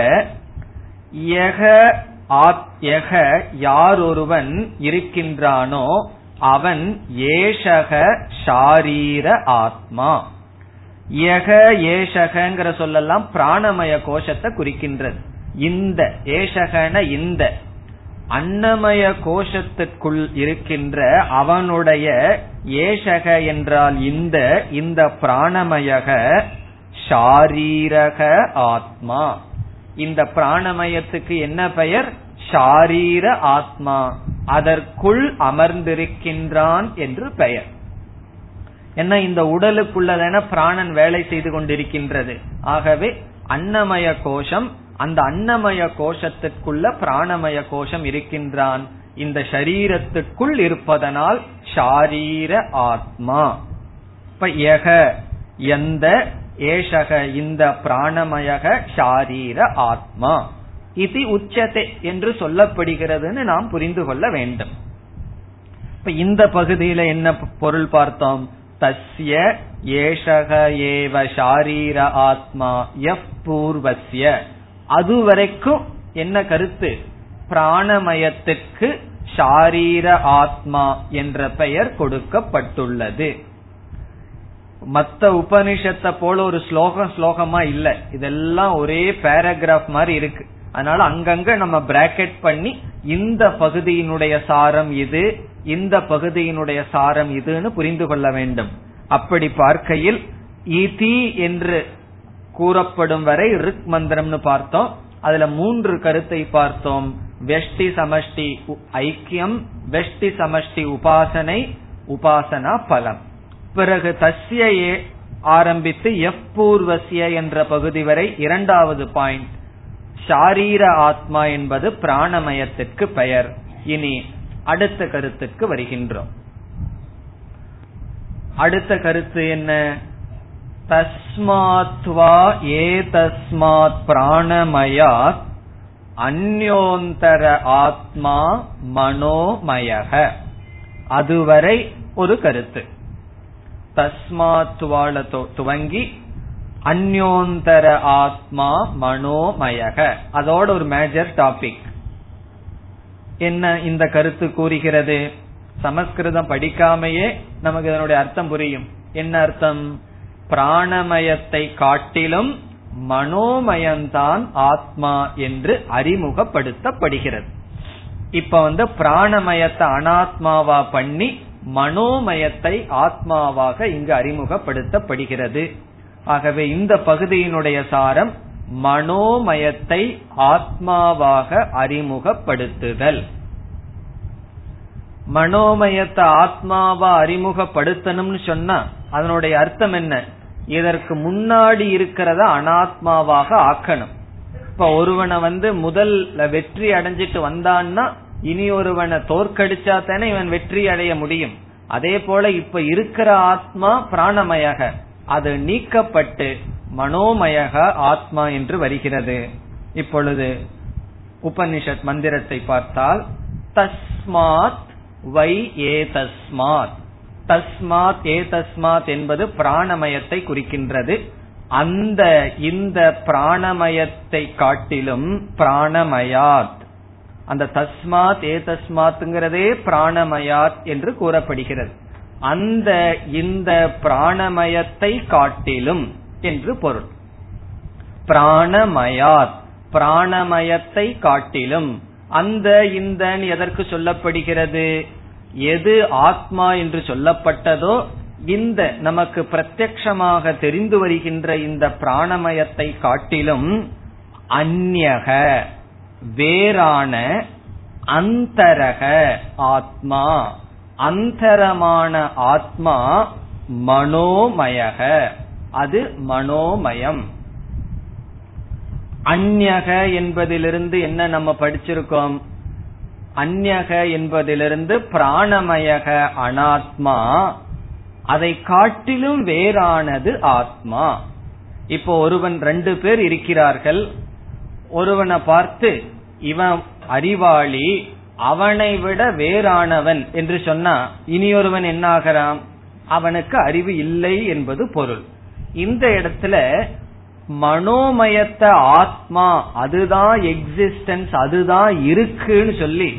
யாரொருவன் இருக்கின்றானோ அவன் ஏஷக ஷாரீர ஆத்மா. யக ஏஷகங்கிற சொல்லலாம் பிராணமய கோஷத்தை குறிக்கின்றது. இந்த ஏஷகன இந்த அன்னமய கோஷத்திற்குள் இருக்கின்ற அவனுடைய. ஏஷக என்றால் இந்த இந்த பிராணமயக ஷாரீரக ஆத்மா. இந்த பிராணமயத்துக்கு என்ன பெயர்? ஷாரீர ஆத்மா. அதற்குள் அமர்ந்திருக்கின்றான் என்று பெயர். என்ன, இந்த உடலுக்குள்ளதான பிராணன் வேலை செய்து கொண்டிருக்கின்றது. ஆகவே அன்னமய கோஷம், அந்த அன்னமய கோஷத்திற்குள்ள பிராணமய கோஷம் இருக்கின்றான். இந்த சரீரத்திற்குள் இருப்பதனால் ஷாரீர ஆத்மா. இப்ப யக எந்த, ஏஷக இந்த பிராணமயக ஷாரீர ஆத்மா இது உச்சத்தை என்று சொல்லப்படுகிறதுன்னு நாம் புரிந்து கொள்ள வேண்டும். இப்ப இந்த பகுதியில என்ன பொருள் பார்த்தோம்? தஸ்ய ஏஷக ஏவ ஷாரீர ஆத்மா யப் பூர்வஸ்ய. அதுவரைக்கும் என்ன கருத்து? பிராணமயத்துக்கு ஷாரீர ஆத்மா என்ற பெயர் கொடுக்கப்பட்டுள்ளது. மத்த உபனிஷத்தை போல ஒரு ஸ்லோகம் ஸ்லோகமா இல்ல, இதெல்லாம் ஒரே பேராகிராஃப் மாதிரி இருக்கு. அதனால அங்கங்க நம்ம பிராக்கெட் பண்ணி இந்த பகுதியினுடைய சாரம் இது, இந்த பகுதியினுடைய சாரம் இதுன்னு புரிந்து கொள்ள வேண்டும். அப்படி பார்க்கையில் இதி என்று கூறப்படும் வரை ரிக் மந்திரம்னு பார்த்தோம். அதுல மூன்று கருத்தை பார்த்தோம். வெஷ்டி சமஷ்டி ஐக்கியம், வெஷ்டி சமஷ்டி உபாசனை, உபாசனா பலம். பிறகு தஸ்யே ஆரம்பித்து எப்பூர்வசிய என்ற பகுதி வரை இரண்டாவது பாயிண்ட். ஷாரீர ஆத்மா என்பது பிராணமயத்திற்கு பெயர். இனி அடுத்த கருத்துக்கு வருகின்றோம். அடுத்த கருத்து என்ன? தஸ்மாத்வா ஏதஸ்மாத் பிராணமயாத் அந்யோந்தர ஆத்மா மனோமயக. அதுவரை ஒரு கருத்து. தஸ்மாத்வால துவங்கி அந்யோந்தர ஆத்மா மனோமயக, அதோட ஒரு மேஜர் டாபிக். என்ன இந்த கருத்து கூறுகிறது? சமஸ்கிருதம் படிக்காமையே நமக்கு இதனுடைய அர்த்தம் புரியும். என்ன அர்த்தம்? பிராணமயத்தை காட்டிலும் மனோமயம்தான் ஆத்மா என்று அறிமுகப்படுத்தப்படுகிறது. இப்ப வந்து பிராணமயத்தை அனாத்மாவா பண்ணி மனோமயத்தை ஆத்மாவாக இங்கு அறிமுகப்படுத்தப்படுகிறது. ஆகவே இந்த பகுதியினுடைய சாரம் மனோமயத்தை ஆத்மாவாக அறிமுகப்படுத்துதல். மனோமயத்தை ஆத்மாவா அறிமுகப்படுத்தணும்னு சொன்னா அதனுடைய அர்த்தம் என்ன? இதற்கு முன்னாடி இருக்கிறத அனாத்மாவாக ஆக்கணும். இப்ப ஒருவனை வந்து முதல்ல வெற்றி அடைஞ்சிட்டு வந்தான்னா இனி ஒருவனை தோற்கடிச்சா தானே இவன் வெற்றி அடைய முடியும். அதே போல இப்ப இருக்கிற ஆத்மா பிராணமயக, அது நீக்கப்பட்டு மனோமயக ஆத்மா என்று வருகிறது. இப்பொழுது உபனிஷத் மந்திரத்தை பார்த்தால் தஸ்மாத் வை ஏதஸ்மாத். தஸ்மாத் ஏதஸ்மாத் என்பது பிராணமயத்தை குறிக்கின்றது. அந்த இந்த பிராணமயத்தை காட்டிலும் பிராணமயாத், அந்த தஸ்மாத் ஏதஸ்மாத்ங்கிறதே பிராணமயாத் என்று கூறப்படுகிறது. அந்த இந்த பிராணமயத்தை காட்டிலும் என்று பொருள். பிராணமயாத் பிராணமயத்தை காட்டிலும். அந்த இந்த எதற்கு சொல்லப்படுகிறது? எது ஆத்மா என்று சொல்லப்பட்டதோ இந்த நமக்கு பிரத்யக்ஷமாக தெரிந்து வருகின்ற இந்த பிராணமயத்தை காட்டிலும் அந்யக வேறான அந்தரக ஆத்மா, அந்தரமான ஆத்மா மனோமயக, அது மனோமயம். அந்யக என்பதிலிருந்து என்ன நம்ம படிச்சிருக்கோம்? அந்யக என்பதிலிருந்து பிராணமயக அனாத்மா, அதை காட்டிலும் வேறானது ஆத்மா. இப்போ ஒருவன் ரெண்டு பேர் இருக்கிறார்கள். ஒருவனை பார்த்து இவன் அறிவாளி, அவனை விட வேறானவன் என்று சொன்னா இனியொருவன் என்ன ஆகிறான்? அவனுக்கு அறிவு இல்லை என்பது பொருள். இந்த இடத்துல மனோமயத்தை ஆத்மா, அதுதான் எக்ஸிஸ்டன்ஸ், அதுதான் இருக்குன்னு சொல்லி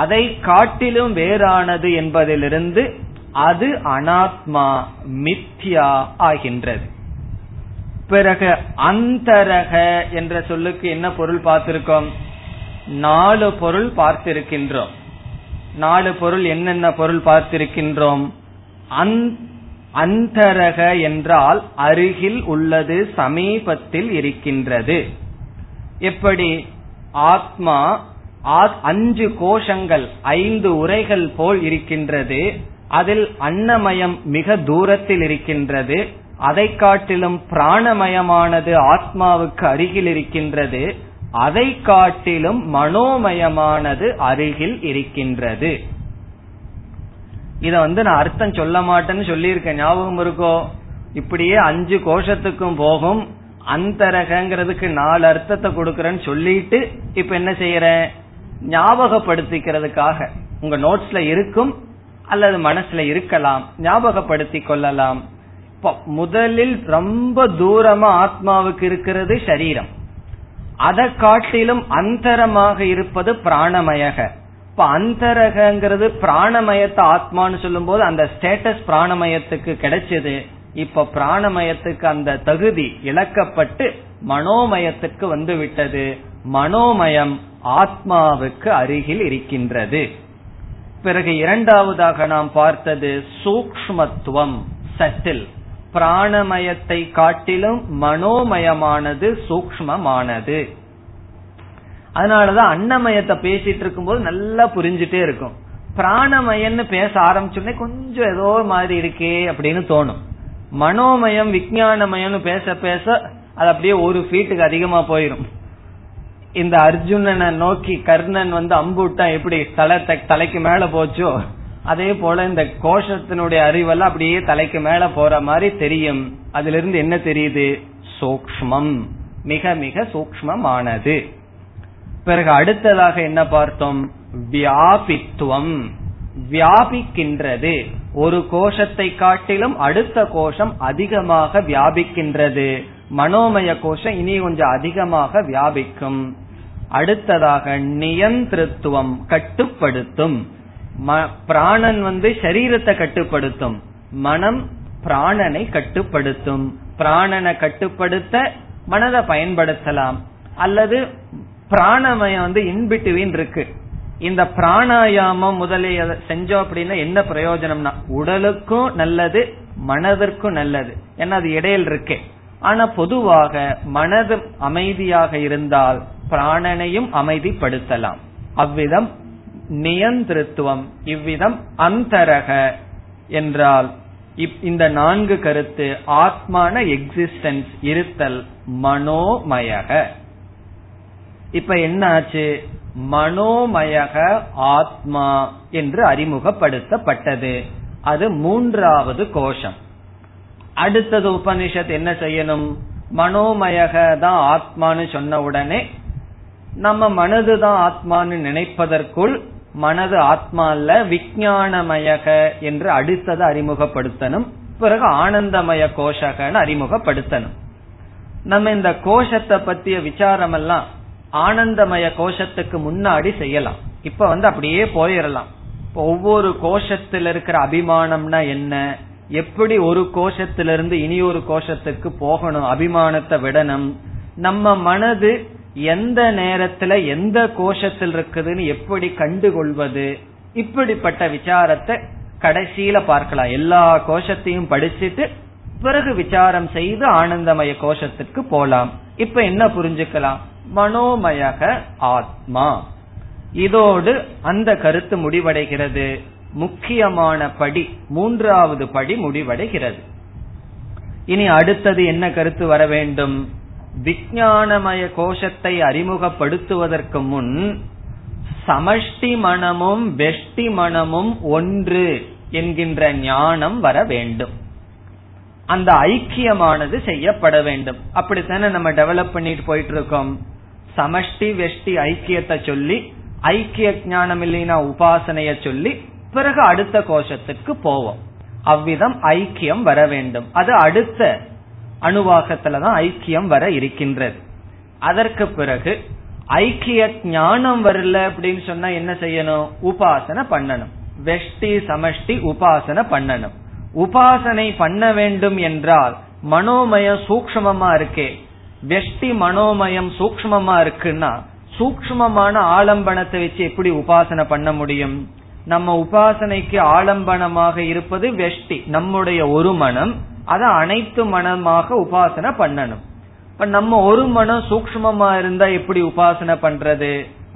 அதை காட்டிலும் வேறானது என்பதிலிருந்து அது அனாத்மா மித்யா ஆகின்றது. பிறகு அந்தரக என்ற சொல்லுக்கு என்ன பொருள் பார்த்திருக்கோம்? நாலு பொருள் பார்த்திருக்கின்றோம். நாலு பொருள் என்னென்ன பொருள் பார்த்திருக்கின்றோம்? அந்தரக என்றால் அருகில் உள்ளது, சமீபத்தில் இருக்கின்றது. எப்படி ஆத்மா அஞ்சு கோஷங்கள் ஐந்து உரைகள் போல் இருக்கின்றது, அதில் அன்னமயம் மிக தூரத்தில் இருக்கின்றது, அதை காட்டிலும் பிராணமயமானது ஆத்மாவுக்கு அருகில் இருக்கின்றது, அதை காட்டிலும் மனோமயமானது அருகில் இருக்கின்றது. இத வந்து நான் அர்த்தம் சொல்ல மாட்டேன்னு சொல்லியிருக்கேன், ஞாபகம் இருக்கோ? இப்படியே அஞ்சு கோஷத்துக்கும் போகும். அந்தரகங்கிறதுக்கு நாலு அர்த்தத்தை கொடுக்கறேன்னு சொல்லிட்டு இப்ப என்ன செய்யறேன்? ஞாபகப்படுத்திக்கிறதுக்காக உங்க நோட்ஸ்ல இருக்கும் அல்லது மனசுல இருக்கலாம், ஞாபகப்படுத்தி கொள்ளலாம். முதலில் ரொம்ப தூரமா ஆத்மாவுக்கு இருக்கிறது சரீரம், அதை காட்டிலும் அந்தரமாக இருப்பது பிராணமயக. இப்ப அந்தரகங்கிறது பிராணமயத்தை ஆத்மான்னு சொல்லும் போது அந்த ஸ்டேட்டஸ் பிராணமயத்துக்கு கிடைச்சது. இப்ப பிராணமயத்துக்கு அந்த தகுதி இழக்கப்பட்டு மனோமயத்துக்கு வந்து விட்டது. மனோமயம் ஆத்மாவுக்கு அருகில் இருக்கின்றது. பிறகு இரண்டாவதாக நாம் பார்த்தது சூக்ஷ்மத்துவம், சட்டில். பிராணமயத்தை காட்டிலும் மனோமயமானது சூக்ஷ்மமானது. அதனாலதான் அன்னமயத்தை பேசிட்டு இருக்கும் போது நல்லா புரிஞ்சுட்டே இருக்கும். பிராணமயம்னு பேச ஆரம்பிச்சோடனே கொஞ்சம் ஏதோ மாதிரி இருக்கே அப்படின்னு தோணும். மனோமயம் விஞ்ஞானமயம்னு பேச பேச அது அப்படியே ஒரு ஃபீட்டுக்கு அதிகமா போயிரும். இந்த அர்ஜுனனை நோக்கி கர்ணன் வந்து அம்புட்டா எப்படி தலை தலைக்கு மேல போச்சோ அதே போல இந்த கோஷத்தினுடைய அறிவெல்லாம் அப்படியே தலைக்கு மேல போற மாதிரி தெரியும். அதுல இருந்து என்ன தெரியுது? சூக்ஷ்மம், மிக மிக சூக்ஷ்மமானது. பிறகு அடுத்ததாக என்ன பார்த்தோம்? வியாபித்துவம், வியாபிக்கின்றது. ஒரு கோஷத்தை காட்டிலும் அடுத்த கோஷம் அதிகமாக வியாபிக்கின்றது. மனோமய கோஷம் இனி கொஞ்சம் அதிகமாக வியாபிக்கும். அடுத்ததாக நியந்திரத்துவம், கட்டுப்படுத்தும். பிராணன் வந்து சரீரத்தை கட்டுப்படுத்தும், மனம் பிராணனை கட்டுப்படுத்தும். பிராணனை கட்டுப்படுத்த மனதை பயன்படுத்தலாம், அல்லது பிராணமயம் வந்து இன்பிட்டுவின் இருக்கு. இந்த பிராணாயாமம் முதலிய செஞ்சோம் அப்படின்னா என்ன பிரயோஜனம்னா உடலுக்கும் நல்லது மனதிற்கும் நல்லது, ஏன்னா அது இடையில் இருக்கு. ஆனா பொதுவாக மனது அமைதியாக இருந்தால் பிராணனையும் அமைதிப்படுத்தலாம். அவ்விதம் நியந்திரத்துவம், இவ்விதம் அந்தரக என்றால் இந்த நான்கு கருத்து ஆத்மான எக்ஸிஸ்டன்ஸ், இருத்தல், மனோமயக. இப்ப என்ன ஆச்சு? மனோமயக ஆத்மா என்று அறிமுகப்படுத்தப்பட்டது. அது மூன்றாவது கோஷம். அடுத்தது உபனிஷத் என்ன செய்யணும்? மனோமயக தான் ஆத்மான்னு சொன்ன உடனே நம்ம மனது தான் ஆத்மான்னு நினைப்பதற்குள் மனது ஆத்மா அல்ல, விஞ்ஞானமயக என்று அடுத்தது அறிமுகப்படுத்தணும். பிறகு ஆனந்தமய கோஷகன்னு அறிமுகப்படுத்தணும். நம்ம இந்த கோஷத்தை பத்திய விசாரம் எல்லாம் ஆனந்தமய கோஷத்துக்கு முன்னாடி செய்யலாம். இப்ப வந்து அப்படியே போயிடலாம். இப்ப ஒவ்வொரு கோஷத்தில் இருக்கிற அபிமானம்னா என்ன, எப்படி ஒரு கோஷத்திலிருந்து இனியொரு கோஷத்துக்கு போகணும், அபிமானத்தை விடணும், நம்ம மனது எந்த நேரத்துல எந்த கோஷத்தில் இருக்குதுன்னு எப்படி கண்டுகொள்வது, இப்படிப்பட்ட விசாரத்தை கடைசியில பார்க்கலாம். எல்லா கோஷத்தையும் படிச்சுட்டு பிறகு விசாரம் செய்து ஆனந்தமய கோஷத்துக்கு போலாம். இப்ப என்ன புரிஞ்சுக்கலாம்? மனோமயக ஆத்மா. இதோடு அந்த கருத்து முடிவடைகிறது. முக்கியமான படி, மூன்றாவது படி முடிவடைகிறது. இனி அடுத்தது என்ன கருத்து வர வேண்டும்? விஞ்ஞானமய கோஷத்தை அறிமுகப்படுத்துவதற்கு முன் சமஷ்டி மனமும் வெஷ்டி மனமும் ஒன்று என்கின்ற ஞானம் வர வேண்டும். அந்த ஐக்கியமானது செய்யப்பட வேண்டும். அப்படித்தானே நம்ம டெவலப் பண்ணிட்டு போயிட்டு இருக்கோம். சமஷ்டி வெஷ்டி ஐக்கியத்தை சொல்லி, ஐக்கிய ஞானம் இல்லைன்னா உபாசனைய சொல்லி, பிறகு அடுத்த கோஷத்துக்கு போவோம். அவ்விதம் ஐக்கியம் வர வேண்டும். அது அடுத்த அணுவாகத்துலதான் ஐக்கியம் வர இருக்கின்றது. அதற்கு பிறகு ஐக்கிய ஞானம் வரல அப்படின்னு சொன்னா என்ன செய்யணும்? உபாசனை பண்ணணும். வெஷ்டி சமஷ்டி உபாசனை பண்ணணும். உபாசனை பண்ண வேண்டும் என்றால் மனோமயம் சூக்ஷ்மமா இருக்கே, வெஷ்டி மனோமயம் சூக்ஷ்மமா இருக்குன்னா சூக்ஷ்மமான ஆலம்பனத்தை வச்சு எப்படி உபாசனை பண்ண முடியும்? நம்ம உபாசனைக்கு ஆலம்பனமாக இருப்பது வெஷ்டி, நம்முடைய ஒரு மனம். அத அனைத்து மனமாக உபாசனை பண்ணணும். இப்ப நம்ம ஒரு மனம் சூக்ஷ்மமா இருந்தா எப்படி உபாசனை பண்றது?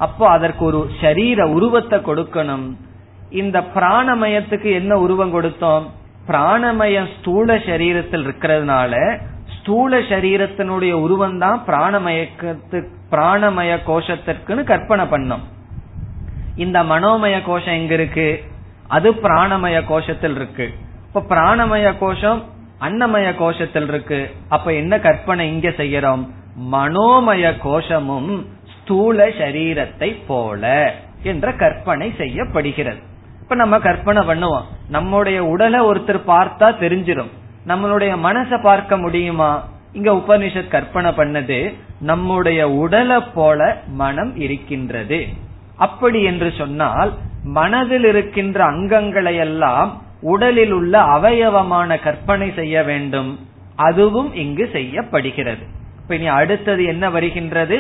அப்போ அதற்கு ஒரு சரீர உருவத்தை கொடுக்கணும். இந்த பிராணமயத்துக்கு என்ன உருவம் கொடுத்தோம்? பிராணமயம் ஸ்தூல சரீரத்தில் இருக்கிறதுனால ஸ்தூல சரீரத்தினுடைய உருவம் தான் பிராணமயத்துக்கு, பிராணமய கோஷத்திற்குன்னு கற்பனை பண்ணோம். இந்த மனோமய கோஷம் எங்க இருக்கு? அது பிராணமய கோஷத்தில் இருக்கு. இப்ப பிராணமய கோஷம் அன்னமய கோஷத்தில் இருக்கு. அப்ப என்ன கற்பனை இங்க செய்யறோம்? மனோமய கோஷமும் ஸ்தூல சரீரத்தை போல என்ற கற்பனை செய்யப்படுகிறது. இப்ப நம்ம கற்பனை பண்ணுவோம். நம்முடைய உடலை ஒருத்தர் பார்த்தா தெரிஞ்சிடும், நம்மளுடைய மனசை பார்க்க முடியுமா? இங்க உபனிஷத் கற்பனை பண்ணது நம்முடைய உடலை போல மனம் இருக்கின்றது. அப்படி என்று சொன்னால் மனதில் இருக்கின்ற அங்கங்களை எல்லாம் உடலில் உள்ள அவயவமான கற்பனை செய்ய வேண்டும், அதுவும் இங்கு செய்யப்படுகிறது. இனி அடுத்தது என்ன வருகின்றது?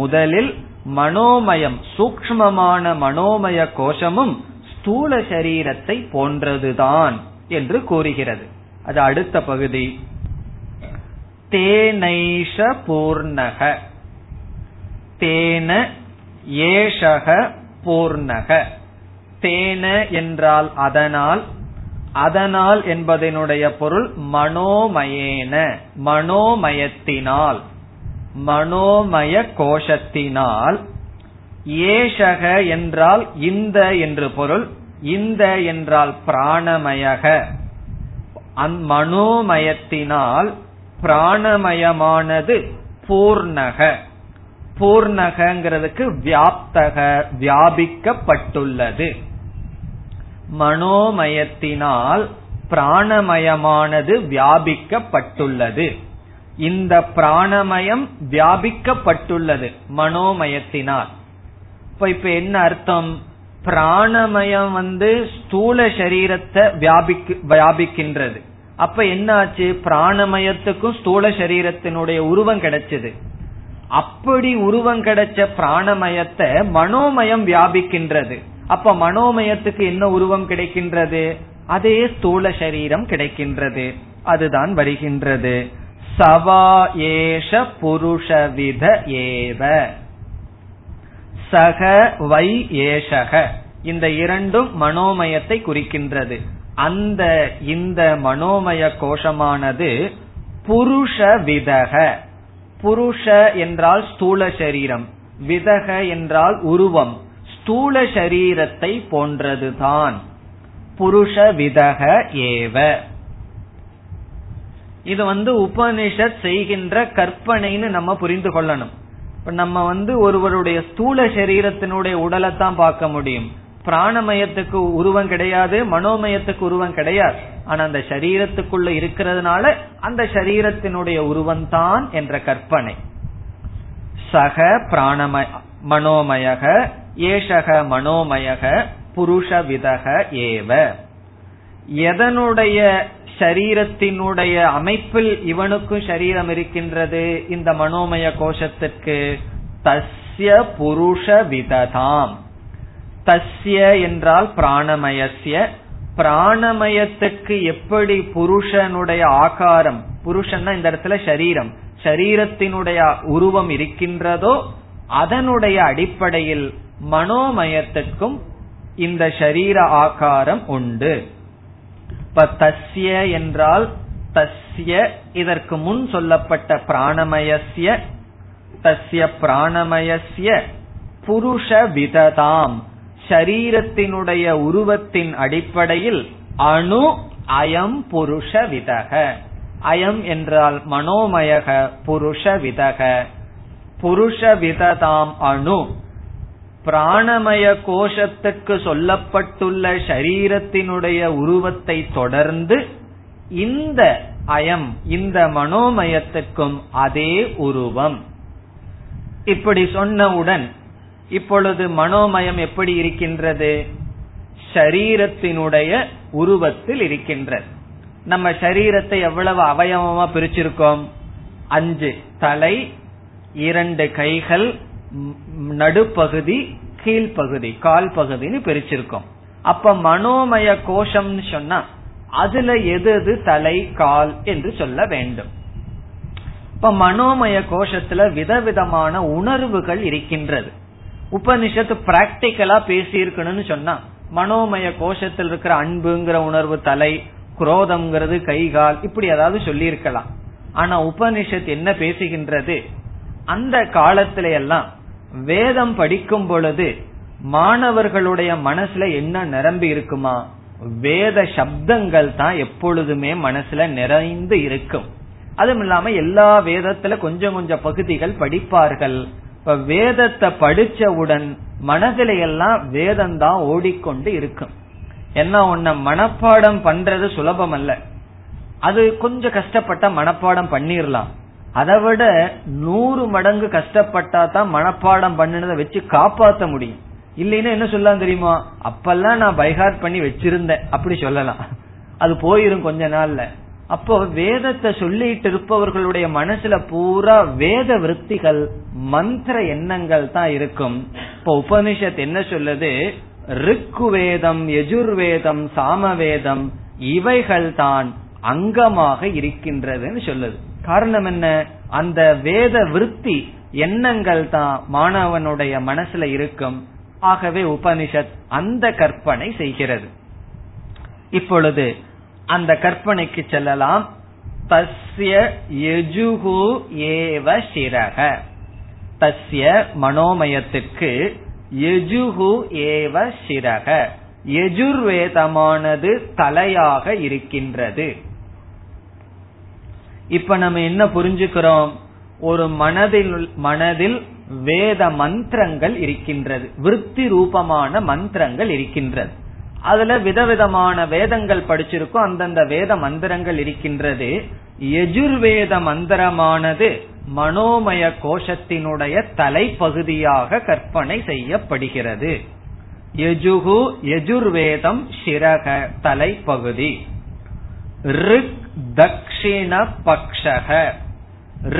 முதலில் மனோமயம், சூக்ஷ்மமான மனோமய கோஷமும் ஸ்தூல சரீரத்தை போன்றதுதான் என்று கூறுகிறது. அது அடுத்த பகுதி. தேனைஷ பூர்ணக, தேன ஏஷக பூர்ணக. தேன என்றால் அதனால், அதனால் என்பதனுடைய பொருள் மனோமயேன, மனோமயத்தினால், மனோமய கோஷத்தினால். ஏஷக என்றால் இந்த என்று பொருள். இந்த என்றால் பிராணமயக, மனோமயத்தினால் பிராணமயமானது. பூர்ணக, பூர்ணகங்கிறதுக்கு வியாப்தக, வியாபிக்கப்பட்டுள்ளது. மனோமயத்தினால் பிராணமயமானது வியாபிக்கப்பட்டுள்ளது. இந்த பிராணமயம் வியாபிக்கப்பட்டுள்ளது மனோமயத்தினால். இப்ப இப்ப என்ன அர்த்தம்? பிராணமயம் வந்து ஸ்தூல சரீரத்தை வியாபிக்க வியாபிக்கின்றது. அப்ப என்ன ஆச்சு? பிராணமயத்துக்கும் ஸ்தூல சரீரத்தினுடைய உருவம் கிடைச்சது. அப்படி உருவம் கிடைச்ச பிராணமயத்தை மனோமயம் வியாபிக்கின்றது. அப்ப மனோமயத்துக்கு என்ன உருவம் கிடைக்கின்றது? அதே ஸ்தூல சரீரம் கிடைக்கின்றது. அதுதான் வருகின்றது. சவா ஏஷ புருஷவித ஏவ, சக வை ஏஷக. இந்த இரண்டும் மனோமயத்தை குறிக்கின்றது. அந்த இந்த மனோமய கோஷமானது புருஷவிதக. புருஷ என்றால் ஸ்தூல சரீரம், விதக என்றால் உருவம். ஸ்தூல சரீரத்தை போன்றதுதான். புருஷ விதக ஏவ. இது வந்து உபனிஷத் செய்கின்ற கற்பனைன்னு நம்ம புரிந்து கொள்ளணும். நம்ம வந்து ஒருவருடைய ஸ்தூல சரீரத்தினுடைய உடலை தான் பார்க்க முடியும். பிராணமயத்துக்கு உருவம் கிடையாது, மனோமயத்துக்கு உருவம் கிடையாது. ஆனா அந்த சரீரத்துக்குள்ள இருக்கிறதுனால அந்த சரீரத்தினுடைய உருவம் தான் என்ற கற்பனை. சக பிராணமய மனோமயக, ஏஷக மனோமயக, புருஷ விதக ஏவ. எதனுடைய சரீரத்தினுடைய அமைப்பில் இவனுக்கும் சரீரம் இருக்கின்றது இந்த மனோமய கோஷத்திற்கு? தஸ்ய புருஷ விததாம். தஸ்ய என்றால் பிராணமயஸ்ய. பிராணமயத்துக்கு எப்படி புருஷனுடைய ஆகாரம், புருஷன்னா இந்த இடத்துல சரீரம், சரீரத்தினுடைய உருவம் இருக்கின்றதோ அதனுடைய அடிப்படையில் மனோமயத்துக்கும் இந்த ஷரீர ஆகாரம் உண்டு. இப்ப தஸ்ய என்றால் தஸ்ய, இதற்கு முன் சொல்லப்பட்ட பிராணமயஸ்ய, தஸ்ய பிராணமயஸ்ய புருஷ விததாம், ஷரீரத்தினுடைய உருவத்தின் அடிப்படையில் அணு அயம் புருஷ விதக. அயம் என்றால் மனோமயக புருஷ விதக. புருஷ விததாம் அணு, பிராணமய கோஷத்துக்கு சொல்லப்பட்டுள்ள சரீரத்தினுடைய உருவத்தை தொடர்ந்து இந்த அயம், இந்த மனோமயத்துக்கும் அதே உருவம். இப்படி சொன்னவுடன் இப்பொழுது மனோமயம் எப்படி இருக்கின்றது? சரீரத்தினுடைய உருவத்தில் இருக்கின்றது. நம்ம சரீரத்தை எவ்வளவு அவயவமா பிரிச்சிருக்கோம்? அஞ்சு. தலை, இரண்டு கைகள், நடுப்பகுதி, கீழ்பகுதி, கால் பகுதின்னு பிரிச்சிருக்கோம். அப்ப மனோமய கோஷம் சொன்னா அதுல எது எது தலை கால் என்று சொல்ல வேண்டும். இப்ப மனோமய கோஷத்துல விதவிதமான உணர்வுகள் இருக்கின்றது. உபனிஷத்து பிராக்டிக்கலா பேசி இருக்கணும்னு சொன்னா மனோமய கோஷத்தில் இருக்கிற அன்புங்கிற உணர்வு தலை, குரோதம்ங்கிறது கை கால், இப்படி ஏதாவது சொல்லி இருக்கலாம். ஆனா உபனிஷத் என்ன பேசுகின்றது? அந்த காலத்தில எல்லாம் வேதம் படிக்கும் பொழுது மாணவர்களுடைய மனசுல என்ன நிரம்பி இருக்குமா? வேத சப்தங்கள் தான் எப்பொழுதுமே மனசுல நிறைந்து இருக்கும். அதுவும் இல்லாம எல்லா வேதத்துல கொஞ்சம் கொஞ்சம் பகுதிகள் படிப்பார்கள். இப்ப வேதத்தை படிச்சவுடன் மனதில எல்லாம் வேதம் தான் ஓடிக்கொண்டு இருக்கும். என்ன ஒண்ணு மனப்பாடம் பண்றது சுலபம் அல்ல, அது கொஞ்சம் கஷ்டப்பட்ட மனப்பாடம் பண்ணிடலாம். அதை விட நூறு மடங்கு கஷ்டப்பட்டா தான் மனப்பாடம் பண்ணினதை வச்சு காப்பாற்ற முடியும். இல்லைன்னா என்ன சொல்லலாம் தெரியுமா, அப்பெல்லாம் நான் பைஹார்ட் பண்ணி வச்சிருந்தேன் அப்படி சொல்லலாம். அது போயிரும் கொஞ்ச நாள்ல. அப்போ வேதத்தை சொல்லிட்டு இருப்பவர்களுடைய மனசுல பூரா வேத விருத்திகள், மந்திர எண்ணங்கள் தான் இருக்கும். இப்போ உபனிஷத் என்ன சொல்லுது, ருக்குவேதம், யஜுர்வேதம், சாமவேதம் இவைகள் தான் அங்கமாக இருக்கின்றதுன்னு சொல்லுது. காரணம் என்ன, அந்த வேத விருத்தி எண்ணங்கள் தான் மாணவனுடைய மனசுல இருக்கும். ஆகவே உபனிஷத் அந்த கற்பனை செய்கிறது. இப்பொழுது அந்த கற்பனைக்கு செல்லலாம். தஸ்ய யஜுஹு ஏவ சிரஹ, தஸ்ய மனோமயத்திற்கு, யஜுஹு ஏவ சிரஹ யஜுர்வேதமானது தலையாக இருக்கின்றது. இப்ப நம்ம என்ன புரிஞ்சுக்கிறோம், ஒரு மனதில் மனதில் வேத மந்திரங்கள் இருக்கின்றது, விருத்தி ரூபமான மந்திரங்கள் இருக்கின்றது. அதுல விதவிதமான வேதங்கள் படிச்சிருக்கும், அந்தந்த வேத மந்திரங்கள் இருக்கின்றது. யஜுர்வேத மந்திரமானது மனோமய கோஷத்தினுடைய தலைப்பகுதியாக கற்பனை செய்யப்படுகிறது. யஜுகு யஜுர்வேதம் சிரக தலைப்பகுதி. ரிக் தக்ஷிண பக்ஷக,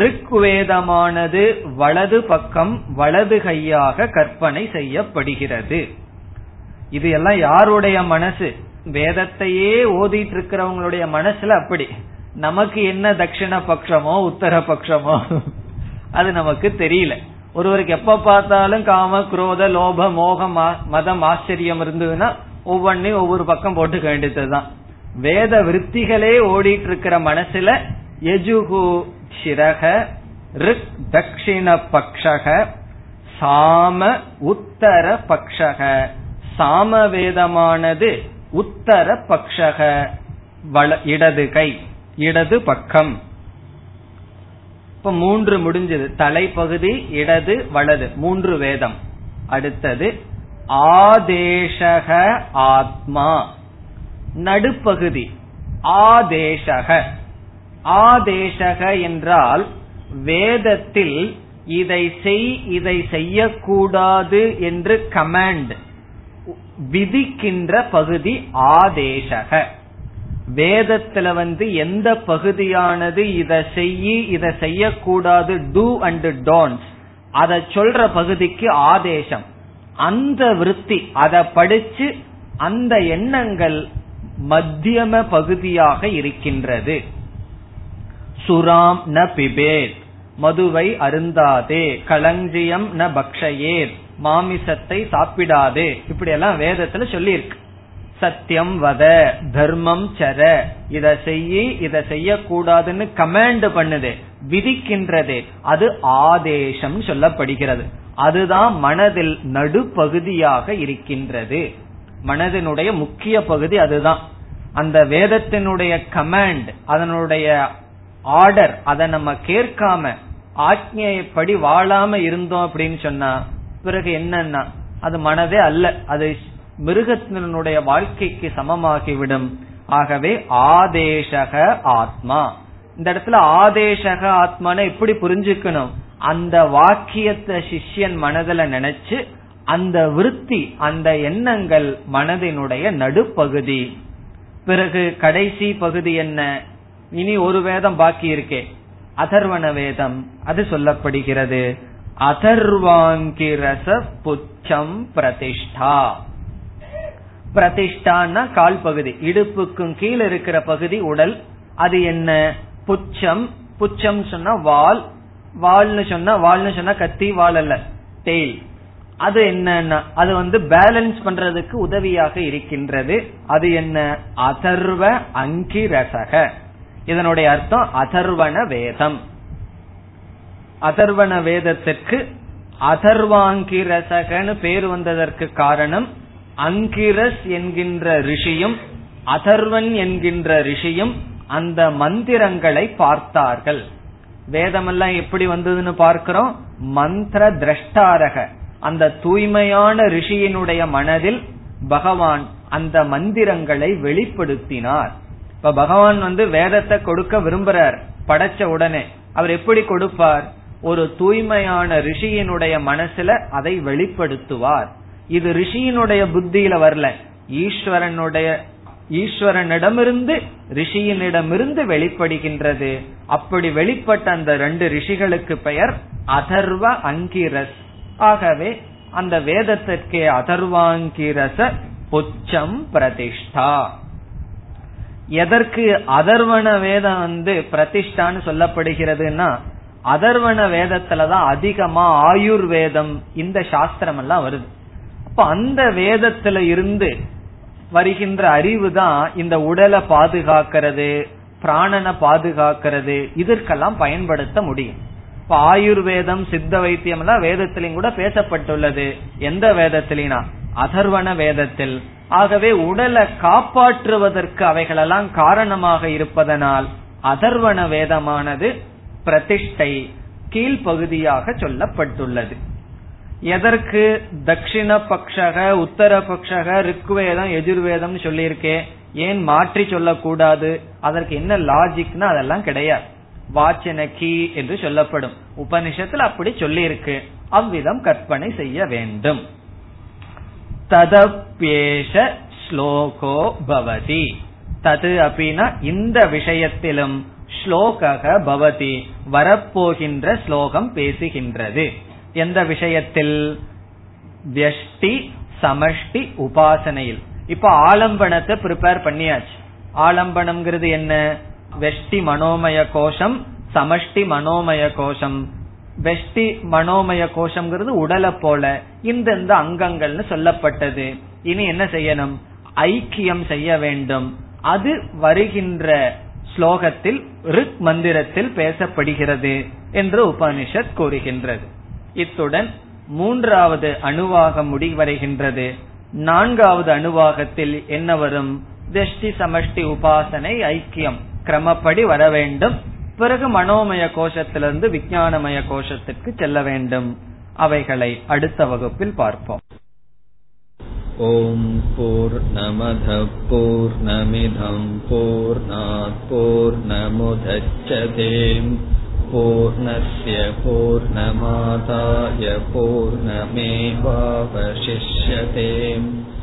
ரிக்வேதமானது வலது பக்கம் வலது கையாக கற்பனை செய்யப்படுகிறது. இது எல்லாம் யாருடைய மனசு, வேதத்தையே ஓதிட்டு இருக்கிறவங்களுடைய மனசுல அப்படி. நமக்கு என்ன தட்சிண பட்சமோ உத்தர பட்சமோ அது நமக்கு தெரியல. ஒருவருக்கு எப்ப பார்த்தாலும் காம குரோத லோப மோக மதம் ஆச்சரியம் இருந்ததுன்னா ஒவ்வொன்னையும் ஒவ்வொரு பக்கம் போட்டுக்க வேண்டியதுதான். வேத விருத்திகளே ஓடிட்டு இருக்கிற மனசுல யஜுகு சிரக ரிக் தட்சிண பக்ஷக சாம உத்தர பக்ஷக, சாமவேதமானது உத்தர பக்ஷக இடது கை இடது பக்கம். இப்ப மூன்று முடிஞ்சது, தலைப்பகுதி இடது வலது மூன்று வேதம். அடுத்தது ஆதேசக ஆத்மா, நடுப்பகுதி ஆதேசக. ஆதேசக என்றால் வேதத்தில் இதை செய் இதை செய்யக்கூடாது என்று கமாண்ட் விதிக்கின்ற பகுதி ஆதேசக. வேதத்துல வந்து எந்த பகுதியானது இதை செய்யி இதை செய்யக்கூடாது, டூ அண்ட் டோன்ட்ஸ், அதை சொல்ற பகுதிக்கு ஆதேசம். அந்த விருத்தி அதை படிச்சு அந்த எண்ணங்கள் மத்தியம பகுதியாக இருக்கின்றது. சுராம் ந பிபேத், மதுவை அருந்தாதே, களஞ்சியம் ந பக்ஷயேத், மாமிசத்தை சாப்பிடாதே, இப்படி எல்லாம் வேதத்துல சொல்லி இருக்கு. சத்தியம் வத தர்மம் சர, இத செய்ய இத செய்யக்கூடாதுன்னு கமாண்ட் பண்ணுது விதிக்கின்றதே, அது ஆதேசம் சொல்லப்படுகிறது. அதுதான் மனதில் நடுப்பகுதியாக இருக்கின்றது. மனதினுடைய முக்கிய பகுதி அதுதான். அந்த வேதத்தினுடைய கமாண்ட், அதனுடைய ஆர்டர், அதை நம்ம கேட்காம ஆக்ஞைப்படி வாழாம இருந்தோம் அப்படின்னு சொன்னா பிறகு என்னன்னா அது மனதே அல்ல, அது மிருகத்தினுடைய வாழ்க்கைக்கு சமமாகிவிடும். ஆகவே ஆதேசக ஆத்மா. இந்த இடத்துல ஆதேசக ஆத்மான எப்படி புரிஞ்சுக்கணும், அந்த வாக்கியத்தை சிஷ்யன் மனதுல நினைச்சு அந்த விருத்தி அந்த எண்ணங்கள் மனதினுடைய நடுப்பகுதி. பிறகு கடைசி பகுதி என்ன, இனி ஒரு வேதம் பாக்கி இருக்கே அதர்வண வேதம், அது சொல்லப்படுகிறது. அதர்வாங்கிரச புச்சம் பிரதிஷ்டா, பிரதிஷ்டான்னா கால் பகுதி, இடுப்புக்கும் கீழே இருக்கிற பகுதி உடல். அது என்ன, புச்சம், புச்சம் சொன்னா வால், வால்னு சொன்னா வால்னு சொன்னா கத்தி வால் அல்ல டெயில். அது என்னன்னா அது வந்து பேலன்ஸ் பண்றதுக்கு உதவியாக இருக்கின்றது. அது என்ன, அதர்வ அங்கிரசக. இதனுடைய அர்த்தம் அதர்வண வேதம். அதர்வண வேதத்திற்கு அதர்வாங்கிரசகன்னு பேர் வந்ததற்கு காரணம், அங்கிரஸ் என்கின்ற ரிஷியும் அதர்வன் என்கின்ற ரிஷியும் அந்த மந்திரங்களை பார்த்தார்கள். வேதமெல்லாம் எப்படி வந்ததுன்னு பார்க்கிறோம், மந்திர திரஷ்டாரக, அந்த தூய்மையான ரிஷியினுடைய மனதில் பகவான் அந்த மந்திரங்களை வெளிப்படுத்தினார். இப்ப பகவான் வந்து வேதத்தை கொடுக்க விரும்புறார், படைச்ச உடனே அவர் எப்படி கொடுப்பார், ஒரு தூய்மையான ரிஷியினுடைய மனசுல அதை வெளிப்படுத்துவார். இது ரிஷியினுடைய புத்தியில வரல, ஈஸ்வரனுடைய ஈஸ்வரனிடமிருந்து ரிஷியினிடமிருந்து வெளிப்படுகின்றது. அப்படி வெளிப்பட்ட அந்த ரெண்டு ரிஷிகளுக்கு பெயர் அதர்வ அங்கிரஸ். ஆகவே அந்த வேதத்திற்கே அதர்வாங்கிரச பொச்சம் பிரதிஷ்டா. எதற்கு அதர்வண வேதம் வந்து பிரதிஷ்டான்னு சொல்லப்படுகிறதுனா, அதர்வண வேதத்துலதான் அதிகமா ஆயுர்வேதம் இந்த சாஸ்திரம் எல்லாம் வருது. அப்ப அந்த வேதத்துல இருந்து வருகின்ற அறிவு தான் இந்த உடலை பாதுகாக்கிறது, பிராணனை பாதுகாக்கிறது, இதற்கெல்லாம் பயன்படுத்த முடியும். இப்ப ஆயுர்வேதம் சித்த வைத்தியம் எல்லாம் வேதத்திலையும் கூட பேசப்பட்டுள்ளது. எந்த வேதத்திலா? அதர்வண வேதத்தில். ஆகவே உடலை காப்பாற்றுவதற்கு அவைகளெல்லாம் காரணமாக இருப்பதனால் அதர்வண வேதமானது பிரதிஷ்டை கீழ்பகுதியாக சொல்லப்பட்டுள்ளது. எதற்கு? தட்சிண பக்ஷக உத்தர பக்ஷக ரிக்வேதம் எஜுர்வேதம் சொல்லியிருக்கே, ஏன் மாற்றி சொல்லக்கூடாது? அதற்கு என்ன லாஜிக்னா அதெல்லாம் கிடையாது. வாச்சனகி என்று சொல்லப்படும் உபனிஷத்தில் அப்படி சொல்லியிருக்கு, அவ்விதம் கற்பனை செய்ய வேண்டும். ததப்யேஷ ஸ்லோகோ பவதி. தது அப்படின்னா இந்த விஷயத்திலும், ஸ்லோகக பவதி வரப்போகின்ற ஸ்லோகம் பேசுகின்றது. எந்த விஷயத்தில்? வியஷ்டி சமஷ்டி உபாசனையில். இப்ப ஆலம்பனத்தை ப்ரிப்பேர் பண்ணியாச்சு. ஆலம்பனம்ங்கிறது என்ன? வெஷ்டி மனோமய கோஷம், சமஷ்டி மனோமய கோஷம். வெஷ்டி மனோமய கோஷம்ங்கிறது உடலை போல இந்தந்த அங்கங்கள்னு சொல்லப்பட்டது. இனி என்ன செய்யணும்? ஐக்கியம் செய்ய வேண்டும். அது வருகின்ற ஸ்லோகத்தில் ரிக் மந்திரத்தில் பேசப்படுகிறது என்று உபனிஷத் கூறுகின்றது. இத்துடன் மூன்றாவது அணுவாகம் முடிவடைகின்றது. நான்காவது அணுவாகத்தில் என்ன வரும்? வெஷ்டி சமஷ்டி உபாசனை ஐக்கியம் கிரமப்படி வர வேண்டும். பிறகு மனோமய கோஷத்திலிருந்து விஞ்ஞானமய கோஷத்திற்கு செல்ல வேண்டும். அவைகளை அடுத்த வகுப்பில் பார்ப்போம். ஓம் பூர்ணமத பூர்ணமிதம் பூர்ணாத் பூர்ணமுதச்யதே பூர்ணஸ்ய பூர்ணமாதாய பூர்ணமேவாவசிஷ்யதே.